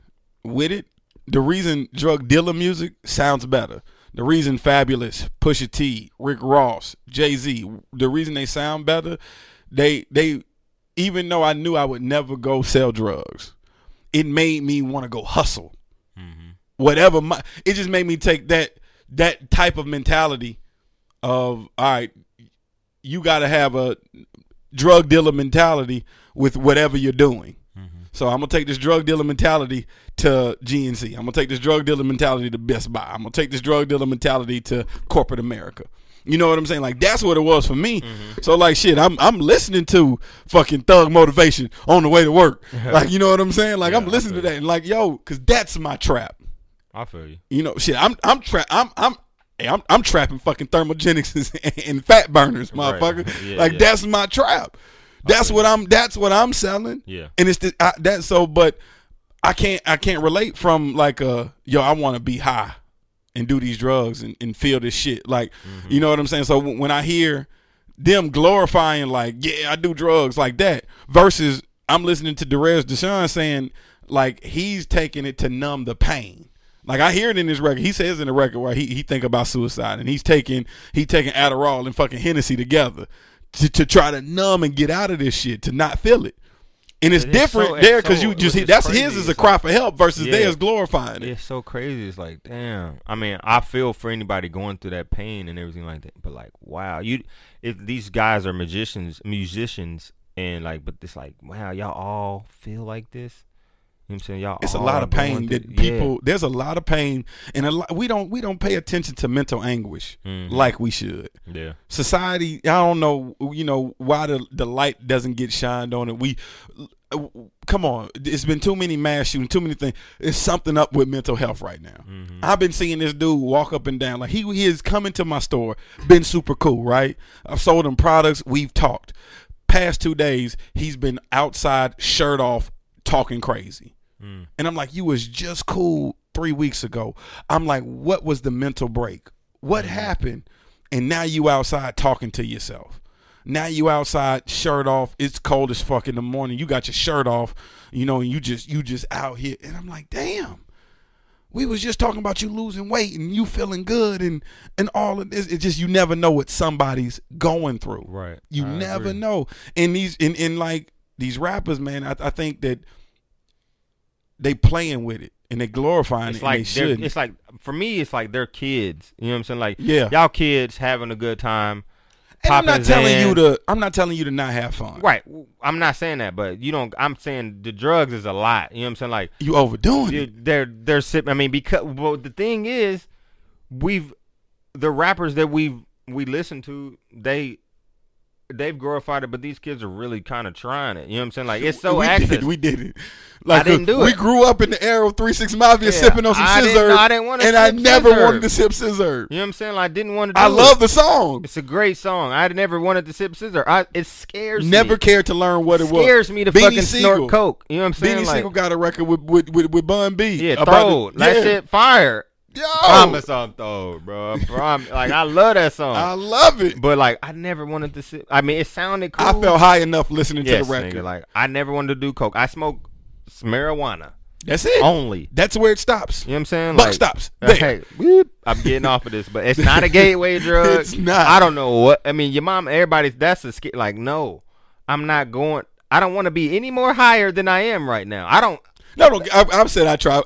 with it, the reason drug dealer music sounds better. The reason Fabulous, Pusha T, Rick Ross, Jay-Z, the reason they sound better, they even though I knew I would never go sell drugs, it made me want to go hustle. Mm-hmm. It just made me take that type of mentality of, all right, you got to have a drug dealer mentality with whatever you're doing. Mm-hmm. So I'm going to take this drug dealer mentality to GNC. I'm going to take this drug dealer mentality to Best Buy. I'm going to take this drug dealer mentality to corporate America. You know what I'm saying? Like, that's what it was for me. Mm-hmm. So, like, shit, I'm listening to fucking Thug Motivation on the way to work. Like, you know what I'm saying? Like, yeah, I'm listening to that. And, like, yo, because that's my trap. I feel you. You know, shit, I'm trapping fucking thermogenics and fat burners, motherfucker. Right. Yeah, like, that's my trap. That's what I'm selling. Yeah. And it's but I can't relate from like I want to be high and do these drugs and feel this shit. Like, mm-hmm. You know what I'm saying? So when I hear them glorifying like, yeah, I do drugs like that versus I'm listening to Derez Deshawn saying like he's taking it to numb the pain. Like I hear it in his record. He says in the record where he think about suicide and he's taking Adderall and fucking Hennessy together. To try to numb and get out of this shit, to not feel it. And it's different so, there because so, you just that's crazy. His is a cry for help versus theirs glorifying it. It's so crazy. It's like, damn. I mean, I feel for anybody going through that pain and everything like that. But like, wow, these guys are musicians, and like, but it's like, wow, y'all all feel like this. You know what I'm saying? Y'all, it's all a lot of pain that people. Yeah. There's a lot of pain, and we don't pay attention to mental anguish like we should. Yeah, society. I don't know. You know why the light doesn't get shined on it. We come on. It's been too many mass shootings, too many things. It's something up with mental health right now. Mm-hmm. I've been seeing this dude walk up and down like he is coming to my store. Been super cool, right? I've sold him products. We've talked. Past 2 days, he's been outside, shirt off, talking crazy. And I'm like, you was just cool 3 weeks ago. I'm like, what was the mental break? What happened? And now you outside talking to yourself. Now you outside shirt off. It's cold as fuck in the morning. You got your shirt off, you know, and you just out here. And I'm like, damn, we was just talking about you losing weight and you feeling good and all of this. It's just, you never know what somebody's going through. Right. You I never agree. Know. And these rappers, man, I think that they playing with it and they glorifying it. Like, and they shouldn't. It's like, for me, it's like they're kids. You know what I'm saying? Like, yeah, y'all kids having a good time. And I'm not telling you to not have fun. Right. I'm not saying that, but I'm saying the drugs is a lot. You know what I'm saying? Like, you overdoing it. They're sipping. I mean, because, well, the thing is, the rappers that we listen to, they've glorified it, but these kids are really kind of trying it. You know what I'm saying? Like, it's so access. We did it. Like, I didn't do it. We grew up in the era of 36 Mafia sipping on some scissors. I didn't want to sip scissors. And I never wanted to sip scissors. You know what I'm saying? Like, I didn't want to do it. I love the song. It's a great song. I never wanted to sip scissors. It scares me. Never cared to learn what it was. It scares me to fucking snort coke. You know what I'm saying? Beanie Siegel got a record with Bun B. Yeah, Throw. That shit fire. Yo. Promise on Throw, bro. Like, I love that song. I love it. But like, I never wanted to sit. I mean, it sounded cool. I felt high enough listening to the record. Nigga, like, I never wanted to do coke. I smoke marijuana. That's it. Only. That's where it stops. You know what I'm saying? Buck stops. Hey, I'm getting off of this, but it's not a gateway drug. It's not. I don't know what. I mean, your mom, everybody's. That's a skit. Like, no, I'm not going. I don't want to be any more higher than I am right now. I don't. No, I'm saying I try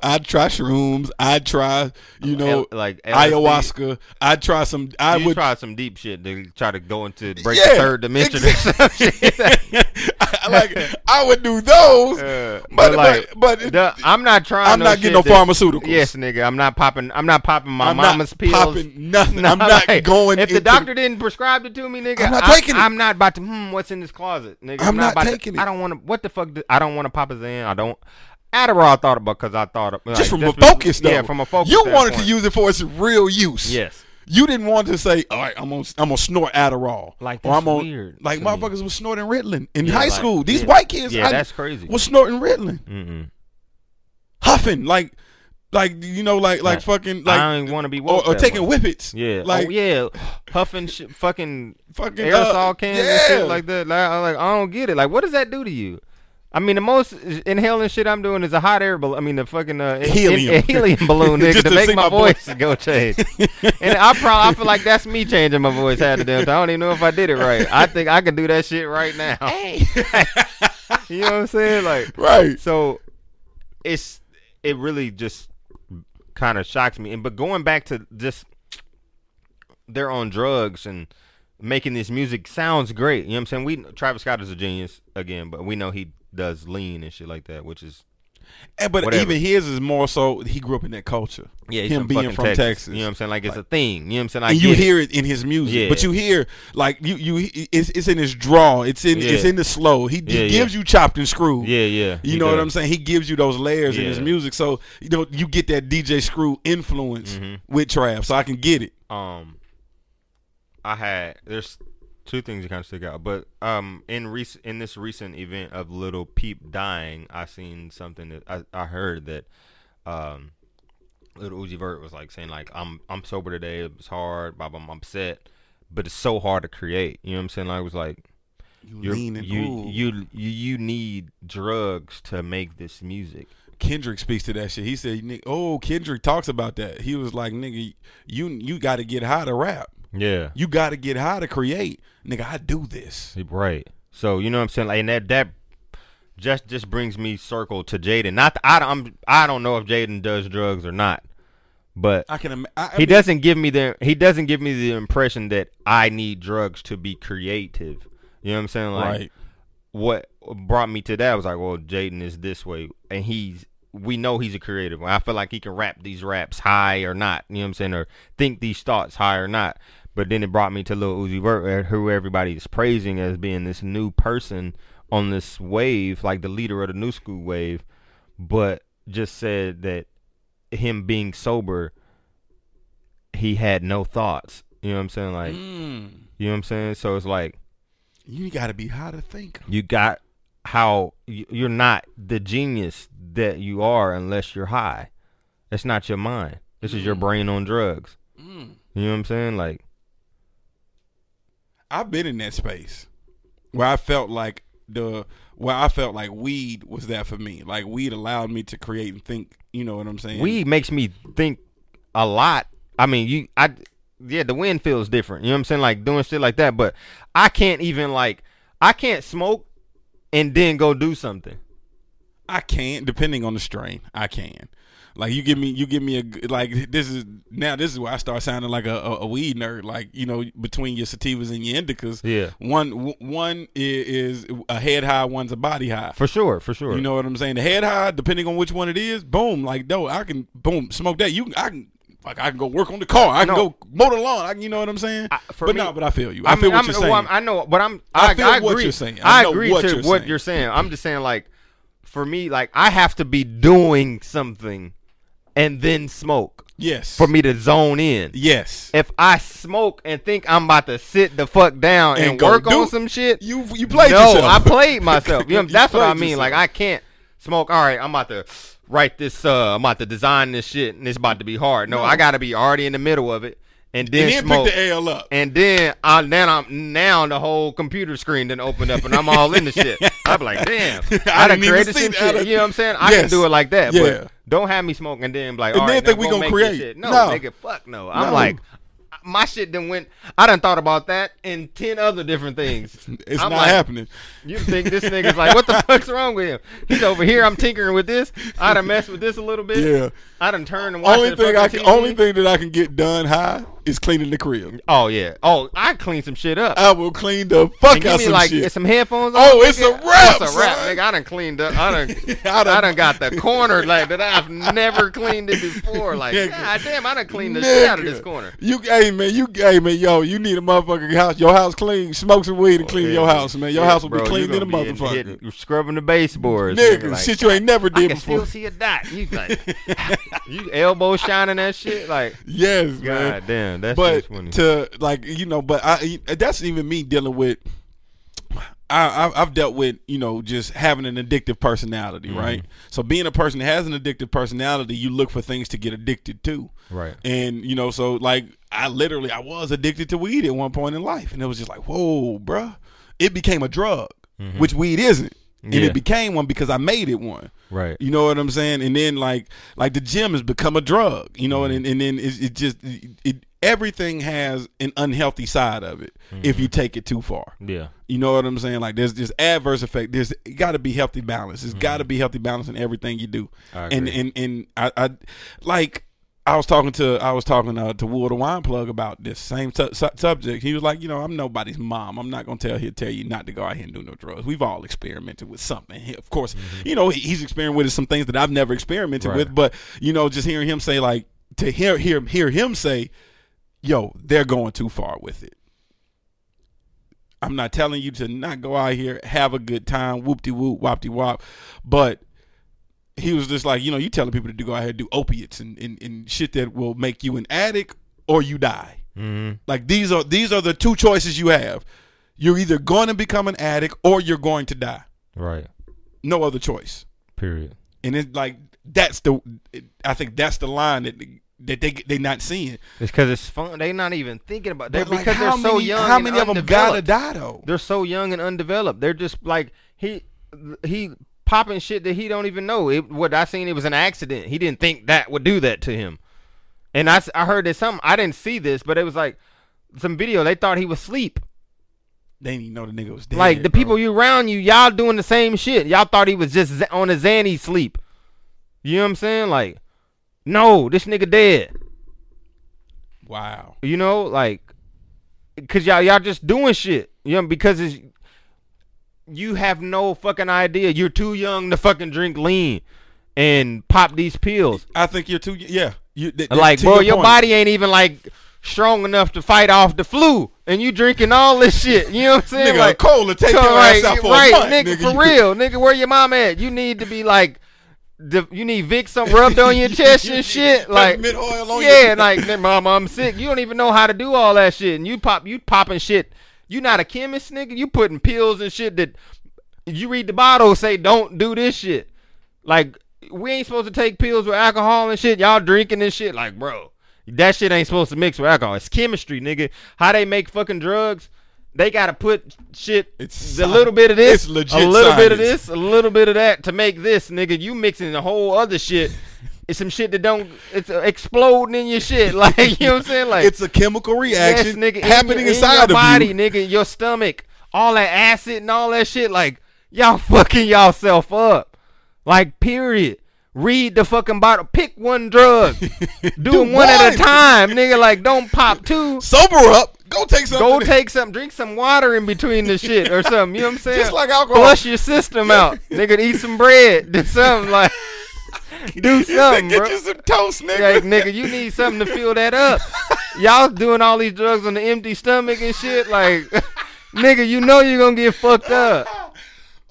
shrooms. I try, you know, like ayahuasca. I try some. I would try some deep shit to try to go into break the third dimension or some shit. like I would do those, but I'm not trying. I'm not getting no pharmaceuticals. Yes, nigga, I'm not popping my mama's pills. Popping nothing. I'm not going. If the doctor didn't prescribe it to me, nigga, I'm not taking it. I'm not about to. What's in this closet, nigga? I'm not taking it. I don't want to. What the fuck? I don't want to pop a Xan. I don't. Adderall I thought about because I thought of, just from a focus though. Yeah, from a focus. You wanted to use it for its real use. Yes. You didn't want to say, all right, I'm gonna snort Adderall. Like that's weird. Like motherfuckers was snorting Ritalin in high school. These white kids, that's crazy. Was snorting Ritalin, huffing like fucking like. I don't even want to be woke or taking whippets. Yeah, like huffing fucking aerosol cans and shit like that. Like I don't get it. Like what does that do to you? I mean, the most inhaling shit I'm doing is a hot air balloon. I mean, the fucking helium balloon, nigga, just to make my voice go change. And I feel like that's me changing my voice half the damn time. I don't even know if I did it right. I think I could do that shit right now. Hey. You know what I'm saying? Like, right. So it really just kind of shocks me. But going back to just they're on drugs and making this music sounds great. You know what I'm saying? Travis Scott is a genius again, but we know he does lean and shit like that, which is whatever. Even his is more so he grew up in that culture. Yeah, him being from Texas. You know what I'm saying? Like it's a thing. You know what I'm saying? And you hear it in his music, but you hear like you it's in his draw. It's in the slow. He gives you chopped and screwed. Yeah, yeah. You know what I'm saying? He gives you those layers in his music, so you know you get that DJ Screw influence with Trav. So I can get it. There's two things that kind of stick out, but in this recent event of Lil Peep dying, I seen something that I heard that Lil Uzi Vert was like saying like I'm sober today, it was hard, but I'm upset, but it's so hard to create. You know what I'm saying? Like it was like you need drugs to make this music. Kendrick speaks to that shit. He said, Kendrick talks about that. He was like, nigga, you got to get high to rap. Yeah, you got to get high to create, nigga. I do this right. So you know what I'm saying, like, and that just brings me circle to Jaden. I don't know if Jaden does drugs or not, but he doesn't give me the impression that I need drugs to be creative. You know what I'm saying? Like, right. What brought me to that was like, well, Jaden is this way, and we know he's a creative. I feel like he can rap these raps high or not. You know what I'm saying? Or think these thoughts high or not. But then it brought me to Lil Uzi Vert, who everybody is praising as being this new person on this wave, like the leader of the new school wave, but just said that him being sober, he had no thoughts. You know what I'm saying? Like, you know what I'm saying? So it's like, you got to be high to think. You got how you're not the genius that you are unless you're high. That's not your mind. This is your brain on drugs. You know what I'm saying? Like, I've been in that space where I felt like weed was that for me. Like weed allowed me to create and think. You know what I'm saying? Weed makes me think a lot. I mean, the wind feels different. You know what I'm saying? Like doing shit like that, but I can't smoke and then go do something. I can, depending on the strain. I can. Like you give me a like. This is where I start sounding like a weed nerd. Like, you know, between your sativas and your indicas. Yeah. One is a head high. One's a body high. For sure. You know what I'm saying? The head high, depending on which one it is. Boom. Like though, I can boom smoke that. I can go work on the car. I can go mow the lawn. You know what I'm saying? But I feel you. I feel what you're saying. Well, I know, but I agree what you're saying. I agree to what you're saying. I'm just saying, like, for me, like, I have to be doing something and then smoke. Yes. For me to zone in. Yes. If I smoke and think I'm about to sit the fuck down and work on some shit, you played yourself. No, I played myself. You know, that's what I mean. Yourself. Like, I can't smoke. All right, I'm about to write this, I'm about to design this shit and it's about to be hard. No, I gotta be already in the middle of it and then smoke, pick the AL up. And then now the whole computer screen done opened up and I'm all in the shit. I'd be like, damn, I done created some shit. You know what I'm saying? I can do it like that. Yeah. But don't have me smoking and then be like, all right, think we gonna create shit. No, nigga, fuck no. I'm like, my shit done went. I done thought about that and 10 other different things. It's not like, happening. You think this nigga's like, what the fuck's wrong with him? He's over here. I'm tinkering with this. I done messed with this a little bit. Yeah. I done turned and watched. Only thing that I can get done high is cleaning the crib. Oh yeah. Oh, I clean some shit up. I will clean the fuck out some like, shit. Some headphones. On, oh, nigga. It's a wrap. It's a wrap, nigga. I done cleaned up. I done got the corner like that. I've never cleaned it before. Like, God damn, I done cleaned the shit out of this corner. Hey man, yo, you need a motherfucking house. Your house clean. Smoke some weed and clean your house, man. Your house will be clean in a motherfucker. Scrubbing the baseboards, nigga. Like, shit you ain't never did before. I can still see a dot. You like, you elbow shining that shit. Like, yes, God, man. God damn. That's but funny. To like, you know, but I that's even me dealing with. I've dealt with, you know, just having an addictive personality, mm-hmm. right? So being a person that has an addictive personality, you look for things to get addicted to, right? And you know, so like I was addicted to weed at one point in life, and it was just like, whoa, bruh, it became a drug, mm-hmm. which weed isn't. And it became one because I made it one. Right. You know what I'm saying? And then like the gym has become a drug, you know, mm-hmm. and then it just everything has an unhealthy side of it mm-hmm. if you take it too far. Yeah. You know what I'm saying? Like there's this adverse effect. There's got to be healthy balance. There's mm-hmm. got to be healthy balance in everything you do. I agree. And I like I was talking to Will the Wine Plug about this same subject. He was like, you know, I'm nobody's mom. I'm not gonna tell you not to go out here and do no drugs. We've all experimented with something. Of course, mm-hmm. you know, he's experimented with some things that I've never experimented right. with. But you know, just hearing him say, like, to hear him say, yo, they're going too far with it. I'm not telling you to not go out here, have a good time, whoop de whoop, wop de wop, but. He was just like, you know, you telling people to go out here and do opiates and shit that will make you an addict or you die. Mm-hmm. Like these are the two choices you have. You're either going to become an addict or you're going to die. Right. No other choice. Period. And it's like I think that's the line that they not seeing. It's because it's fun. They not even thinking about that because they're so young. How many of them gotta die though? They're so young and undeveloped. They're just like he. Popping shit that he don't even know. What I seen, it was an accident. He didn't think that would do that to him. And I heard that something. I didn't see this, but it was like some video. They thought he was asleep. They didn't even know the nigga was dead. Like the people you around you, y'all doing the same shit. Y'all thought he was just on a Xanny sleep. You know what I'm saying? Like, no, this nigga dead. Wow. You know, like, cause y'all just doing shit. You know, because it's. You have no fucking idea. You're too young to fucking drink lean and pop these pills. I think you're too, yeah. Like, bro, your body ain't even, like, strong enough to fight off the flu. And you drinking all this shit. You know what I'm saying? Nigga, like, Cole will take your ass out for a month, nigga. For real. Nigga, where your mom at? You need to be, like, you need Vicks something rubbed on your chest and shit. Like, mid-oil on yeah, like, mama, I'm sick. You don't even know how to do all that shit. And you popping shit. You not a chemist, nigga. You putting pills and shit that you read the bottle say don't do this shit. Like, we ain't supposed to take pills with alcohol and shit. Y'all drinking and shit. Like, bro, that shit ain't supposed to mix with alcohol. It's chemistry, nigga. How they make fucking drugs, they got to put shit, it's a little bit of this, bit of this, a little bit of that to make this, nigga. You mixing the whole other shit. It's some shit that don't. It's exploding in your shit, like, you know what I'm saying. Like, it's a chemical reaction, yes, nigga, happening inside your body, of you, nigga. Your stomach, all that acid and all that shit. Like, y'all fucking yourself up. Like, period. Read the fucking bottle. Pick one drug. Do one at a time, nigga. Like, don't pop two. Sober up. Go take something. Drink some water in between the shit or something. You know what I'm saying? Just like alcohol. Flush your system out, nigga. Eat some bread. Do something like. Do something, bro. Get you some toast, nigga. Like, nigga, you need something to fill that up. Y'all doing all these drugs on the empty stomach and shit. Like, nigga, you know you're gonna get fucked up.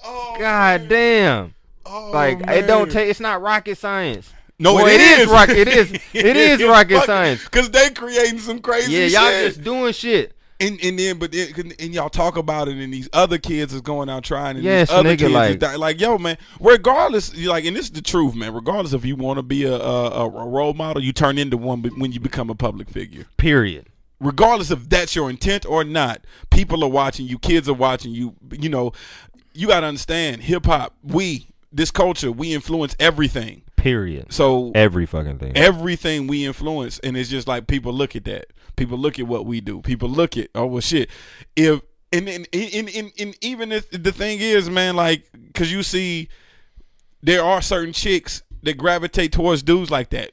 Oh, God man. Damn. Oh, like, man. It don't take. It's not rocket science. No, well, it is rocket. It is rocket science. Cause they creating some crazy. Yeah, y'all shit. Just doing shit. And then y'all talk about it, and these other kids is going out trying, and yes, these other nigga, kids like, is dying. Like, yo, man, regardless, like, and this is the truth, man. Regardless if you want to be a role model, you turn into one when you become a public figure. Period. Regardless if that's your intent or not, people are watching you, kids are watching you. You know, you gotta understand, hip hop, this culture, we influence everything. Period. So every fucking thing. Everything we influence, and it's just like people look at that. People look at what we do. People look at, oh well, shit. If and even if the thing is, man, like, cause you see, there are certain chicks that gravitate towards dudes like that.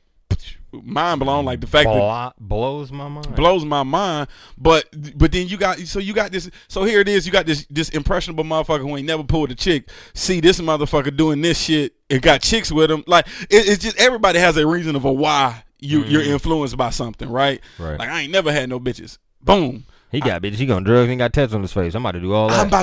mind blown. Like the fact that blows my mind. But then you got this. So here it is. You got this impressionable motherfucker who ain't never pulled a chick. See this motherfucker doing this shit and got chicks with him. Like it's just everybody has a reason of a why you're influenced by something, right? Right. Like I ain't never had no bitches. Boom. He got bitches. He gonna drugs. Ain't got tats on his face. I'm about to do all that, and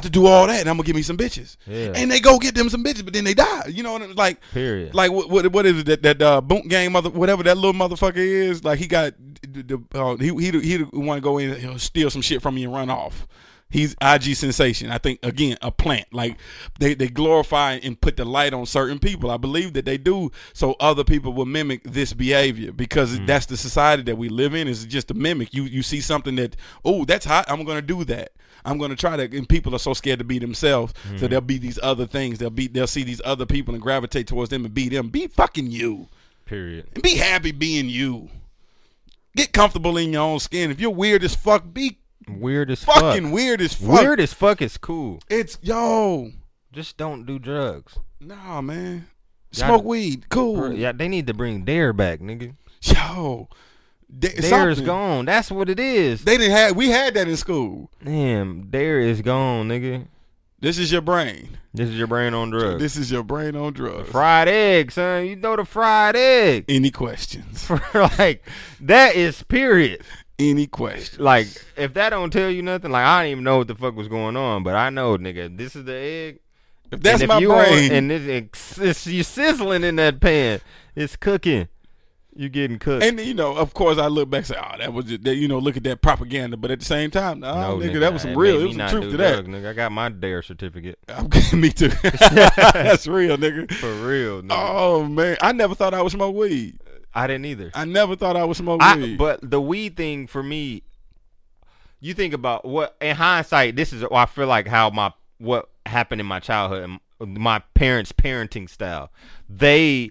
I'm gonna get me some bitches. Yeah. And they go get them some bitches, but then they die. You know what I mean? Like, period. Like what is it that Boot Gang mother whatever that little motherfucker is? Like he got he want to go in, he'll steal some shit from you and run off. He's IG sensation. I think again a plant. Like they glorify and put the light on certain people. I believe that they do, so other people will mimic this behavior because that's the society that we live in. Is just a mimic. You see something that that's hot. I'm gonna do that. I'm gonna try that. And people are so scared to be themselves, so they'll be these other things. They'll see these other people and gravitate towards them and be them. Be fucking you. Period. And be happy being you. Get comfortable in your own skin. If you're weird as fuck, be. Weird as fuck. Fucking weird as fuck. Weird as fuck is cool. It's just don't do drugs. Nah, man. Smoke weed. Cool. Bro, yeah, they need to bring Dare back, nigga. Dare is gone. That's what it is. We had that in school. Damn, Dare is gone, nigga. This is your brain. This is your brain on drugs. This is your brain on drugs. The fried egg, son. You know the fried egg. Any questions? Like that is period. Any question? Like, if that don't tell you nothing, like I don't even know what the fuck was going on, but I know, nigga, this is the egg. If that's my brain, and it's you sizzling in that pan, it's cooking. You getting cooked. And of course, I look back and say, "Oh, that was just that." Look at that propaganda. But at the same time, no, nigga, that was some real. It was some truth to that. Nigga, I got my Dare certificate. Me too. That's real, nigga. For real. Nigga. Oh man, I never thought I would smoke weed. I didn't either. I never thought I would smoke weed. But the weed thing for me, you think about what in hindsight, this is I feel like how what happened in my childhood and my parents' parenting style. They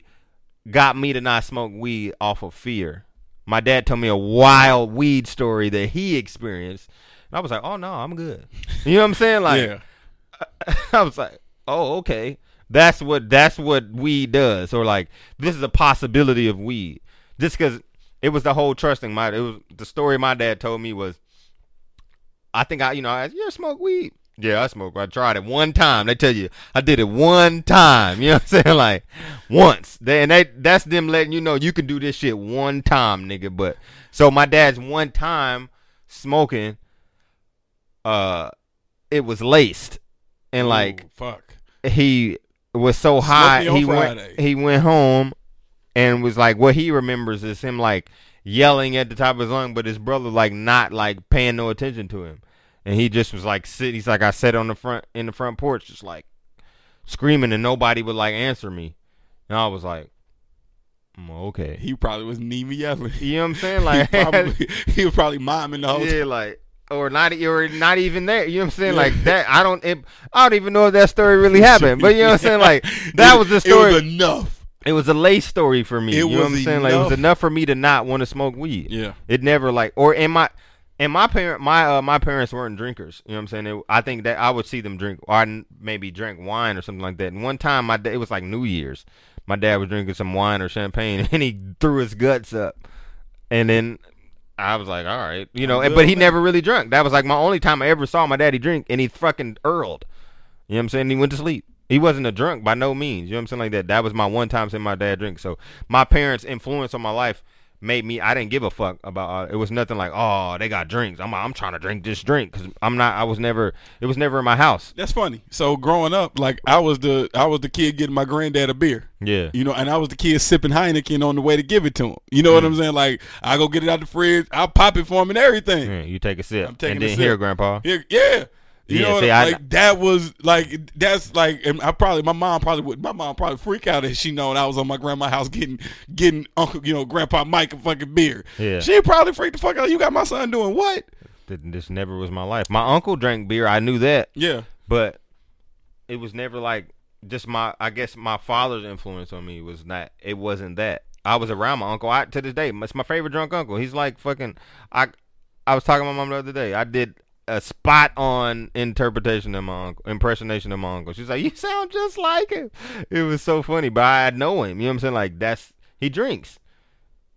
got me to not smoke weed off of fear. My dad told me a wild weed story that he experienced. And I was like, oh, no, I'm good. You know what I'm saying? Like, yeah. I was like, oh, okay. That's what weed does, or like this is a possibility of weed. Just because it was the whole trusting. The story my dad told me was, I think I asked, you ever smoke weed? Yeah, I smoke. I tried it one time. They tell you I did it one time. You know what I'm saying? Like once. That's them letting you know you can do this shit one time, nigga. But so my dad's one time smoking, it was laced, and like fuck, he was so high he went home and was like, what he remembers is him like yelling at the top of his lung, but his brother like not like paying no attention to him, and he just was like he's like, I sat on the front porch just like screaming and nobody would like answer me, and I was like, okay, he probably was knee me yelling. You know what I'm saying? Like he was probably miming the whole time. Like Or not even there. You know what I'm saying? Like that. I don't even know if that story really happened. But you know what I'm saying? Like that was the story. It was enough. It was a lace story for me. You know what I'm saying? Like it was enough for me to not want to smoke weed. Yeah. It never like my parents weren't drinkers. You know what I'm saying? I think that I would see them drink, or I maybe drank wine or something like that. And one time it was like New Year's. My dad was drinking some wine or champagne, and he threw his guts up, and then. I was like, all right, but he never really drank. That was like my only time I ever saw my daddy drink, and he fucking earled. You know what I'm saying? He went to sleep. He wasn't a drunk by no means. You know what I'm saying? Like that. That was my one time seeing my dad drink. So my parents' influence on my life made me. I didn't give a fuck about. It was nothing like, oh, they got drinks. I'm trying to drink this drink because I'm not. It was never in my house. That's funny. So growing up, like I was the kid getting my granddad a beer. Yeah. And I was the kid sipping Heineken on the way to give it to him. You know what I'm saying? Like, I go get it out the fridge, I'll pop it for him and everything. You take a sip. I'm taking a sip. Here, Grandpa. Here, yeah. My mom probably freak out if she known I was on my grandma's house getting Uncle, Grandpa Mike a fucking beer. Yeah. She probably freaked the fuck out. You got my son doing what? This never was my life. My uncle drank beer. I knew that. Yeah. But it was never like just my father's influence on me was not, it wasn't that. I was around my uncle. To this day, it's my favorite drunk uncle. He's like fucking, I was talking to my mom the other day. I did a spot on impersonation of my uncle. She's like, you sound just like him. It was so funny, but I know him. You know what I'm saying? Like he drinks.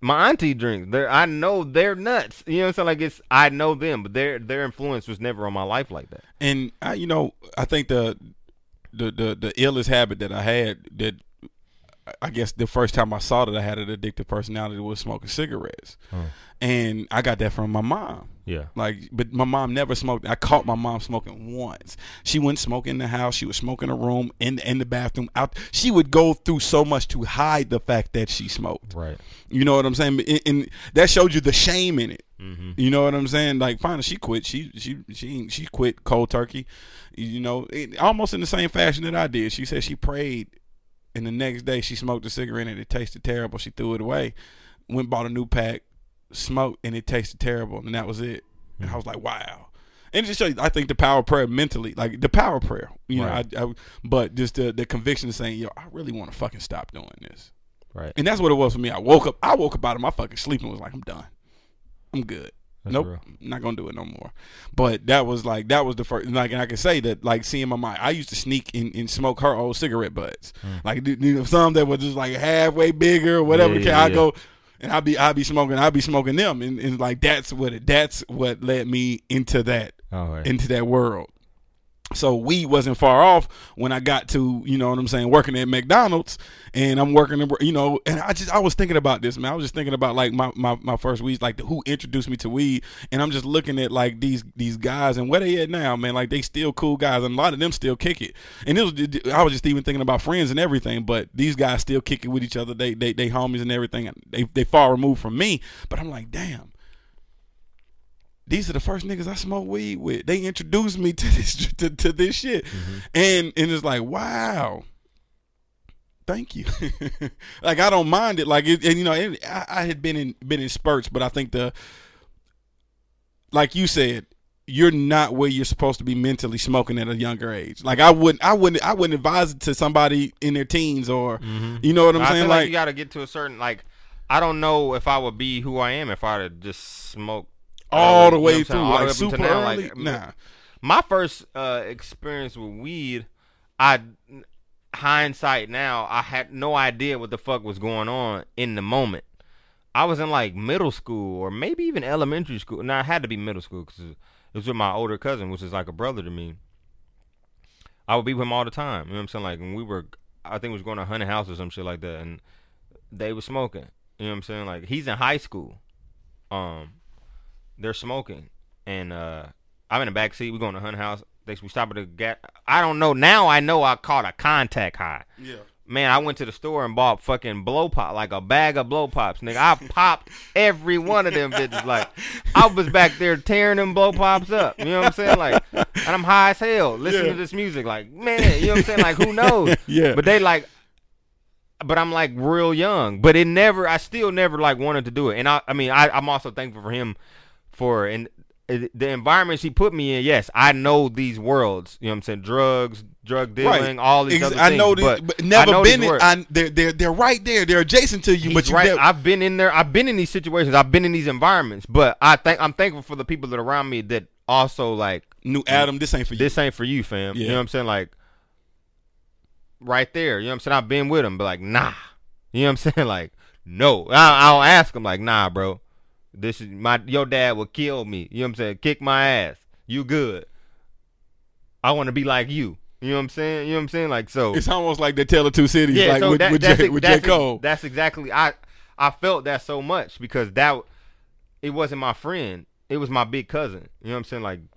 my auntie drinks. I know they're nuts. You know what I'm saying? Like, it's, I know them, but their influence was never on my life like that. And I, you know, I think the illest habit that I had, that I guess the first time I saw that I had an addictive personality, was smoking cigarettes. And I got that from my mom. Yeah. Like, but my mom never smoked. I caught my mom smoking once. She wouldn't smoke in the house. She would smoke in a room, in the bathroom. Out. She would go through so much to hide the fact that she smoked. Right. You know what I'm saying? And that showed you the shame in it. Mm-hmm. You know what I'm saying? Like, finally, she quit. She quit cold turkey. You know, almost in the same fashion that I did. She said she prayed. And the next day, she smoked a cigarette, and it tasted terrible. She threw it away, went and bought a new pack, smoked, and it tasted terrible. And that was it. And I was like, wow. And it just shows you, I think, the power of prayer mentally, like the power of prayer. You know, but just the conviction of saying, yo, I really want to fucking stop doing this. Right. And that's what it was for me. I woke up out of my fucking sleep and was like, I'm done. I'm good. That's nope, real. Not gonna do it no more. But that was the first. Like, and I can say that, like, seeing my mind, I used to sneak and smoke her old cigarette butts. Like, you know, some that were just like halfway bigger or whatever. Go and I'd be smoking them, and like that's what led me into that into that world. So weed wasn't far off when I got to, you know what I'm saying, working at McDonald's, and I'm working, you know, and I was thinking about this, man. I was just thinking about, like, my first weed, like, who introduced me to weed, and I'm just looking at, like, these guys and where they at now, man. Like, they still cool guys, and a lot of them still kick it. And I was just even thinking about friends and everything, but these guys still kick it with each other. They homies and everything. They far removed from me, but I'm like, damn. These are the first niggas I smoke weed with. They introduced me to this shit. Mm-hmm. And it's like, wow. Thank you. Like, I don't mind it. Like, I had been in spurts, but I think like you said, you're not where you're supposed to be mentally smoking at a younger age. Like, I wouldn't advise it to somebody in their teens or, you know what I'm saying? Like, you got to get to a certain, like, I don't know if I would be who I am if I had just smoked all the way through, like, super early. Like, nah. My first experience with weed, hindsight now, I had no idea what the fuck was going on in the moment. I was in, like, middle school or maybe even elementary school. Now, it had to be middle school because it was with my older cousin, which is like a brother to me. I would be with him all the time. You know what I'm saying? Like, when I think we was going to Hunter House or some shit like that, and they were smoking. You know what I'm saying? Like, he's in high school. They're smoking, and I'm in the back seat. We're going to Hunt House. We stop at the gas. I don't know. Now I know I caught a contact high. Yeah. Man, I went to the store and bought fucking blow pop, like a bag of blow pops, nigga. I popped every one of them bitches. Like, I was back there tearing them blow pops up. You know what I'm saying? Like, and I'm high as hell. Listen to this music. Like, man, you know what I'm saying? Like, who knows? Yeah. But they like. But I'm like real young. But I still never like wanted to do it. And I'm also thankful for him. And the environments he put me in, yes, I know these worlds. You know what I'm saying? Drugs, drug dealing, all these other things. I know, but never been in. They're right there. They're adjacent to you. But right. I've been in there. I've been in these situations. I've been in these environments. But I'm thankful for the people that are around me that also like knew Adam. This ain't for you. This ain't for you, fam. Yeah. You know what I'm saying? Like right there. You know what I'm saying? I've been with them, but like nah. You know what I'm saying? Like no. I'll ask them like nah, bro. This is your dad will kill me. You know what I'm saying? Kick my ass. You good. I want to be like you. You know what I'm saying? You know what I'm saying? Like, so it's almost like the Tale of Two Cities, yeah, like so with J. Cole. That's exactly. I felt that so much because it wasn't my friend. It was my big cousin. You know what I'm saying?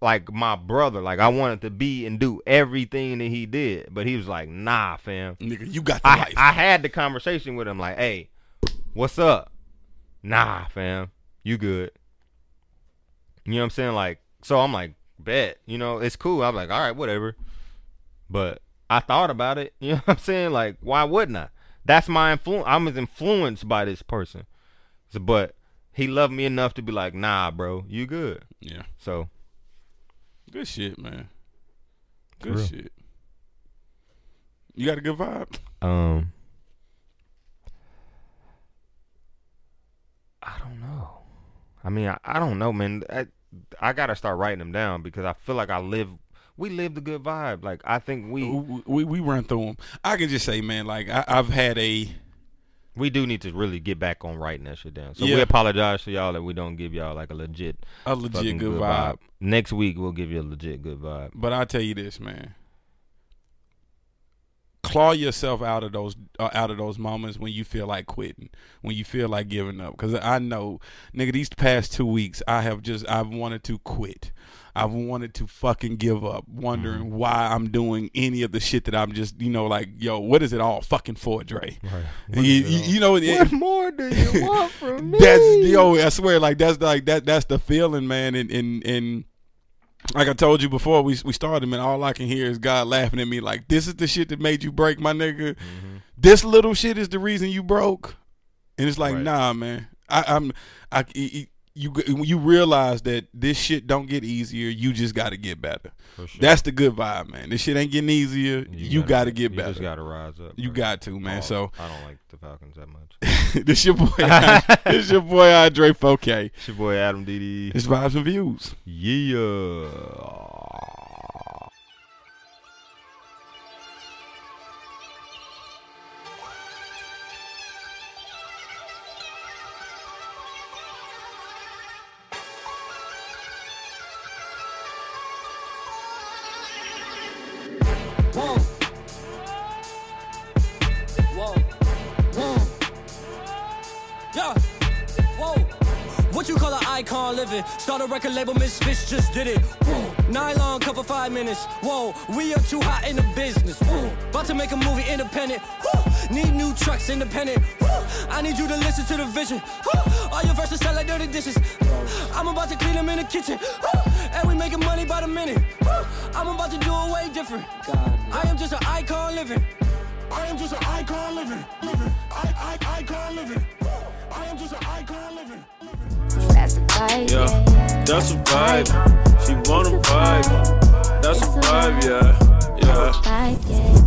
Like my brother. Like I wanted to be and do everything that he did, but he was like, nah, fam. Nigga, you got the life. I had the conversation with him like, hey, what's up? Nah, fam, you good. You know what I'm saying? Like, so I'm like, bet. You know, it's cool. I'm like, all right, whatever. But I thought about it. You know what I'm saying? Like, why wouldn't I? That's my influence. I was influenced by this person. So, but he loved me enough to be like, nah, bro, you good. Yeah. So. Good shit, man. Good shit. You got a good vibe? I don't know. I mean, I don't know, man. I got to start writing them down because I feel like we live the good vibe. Like, I think we run through them. I can just say, man, like, I've had a We do need to really get back on writing that shit down. So we apologize to y'all that we don't give y'all like a legit good vibe. Next week we'll give you a legit good vibe. But I tell you this, man. Claw yourself out of those moments when you feel like quitting, when you feel like giving up. Because I know, nigga, these past 2 weeks, I've wanted to quit. I've wanted to fucking give up, wondering why I'm doing any of the shit that I'm just, like, yo, what is it all fucking for, Dre? Right. What more do you want from me? I swear, that's the feeling, man. And like I told you before we started, man, all I can hear is God laughing at me like, this is the shit that made you break, my nigga. Mm-hmm. This little shit is the reason you broke. And it's like, nah, man, you realize that this shit don't get easier. You just got to get better. For sure. That's the good vibe, man. This shit ain't getting easier. You got to get better. You just got to rise up. You got to, man. So I don't like the Falcons that much. This your boy Andre Fouquet. It's your boy Adam DD. It's Vibes and Views. Yeah. What you call an icon living? Start a record label, Miss Fish just did it. Woo. Nylon cover 5 minutes. Whoa, we are too hot in the business. Woo. About to make a movie independent. Woo. Need new trucks independent. Woo. I need you to listen to the vision. Woo. All your verses sound like dirty dishes. I'm about to clean them in the kitchen. Woo. And we making money by the minute. Woo. I'm about to do it way different. God. I am just an icon living. I am just an icon living. Icon living. I am just an icon living. That's a vibe, yeah. That's a vibe. She wanna vibe. That's a vibe, yeah.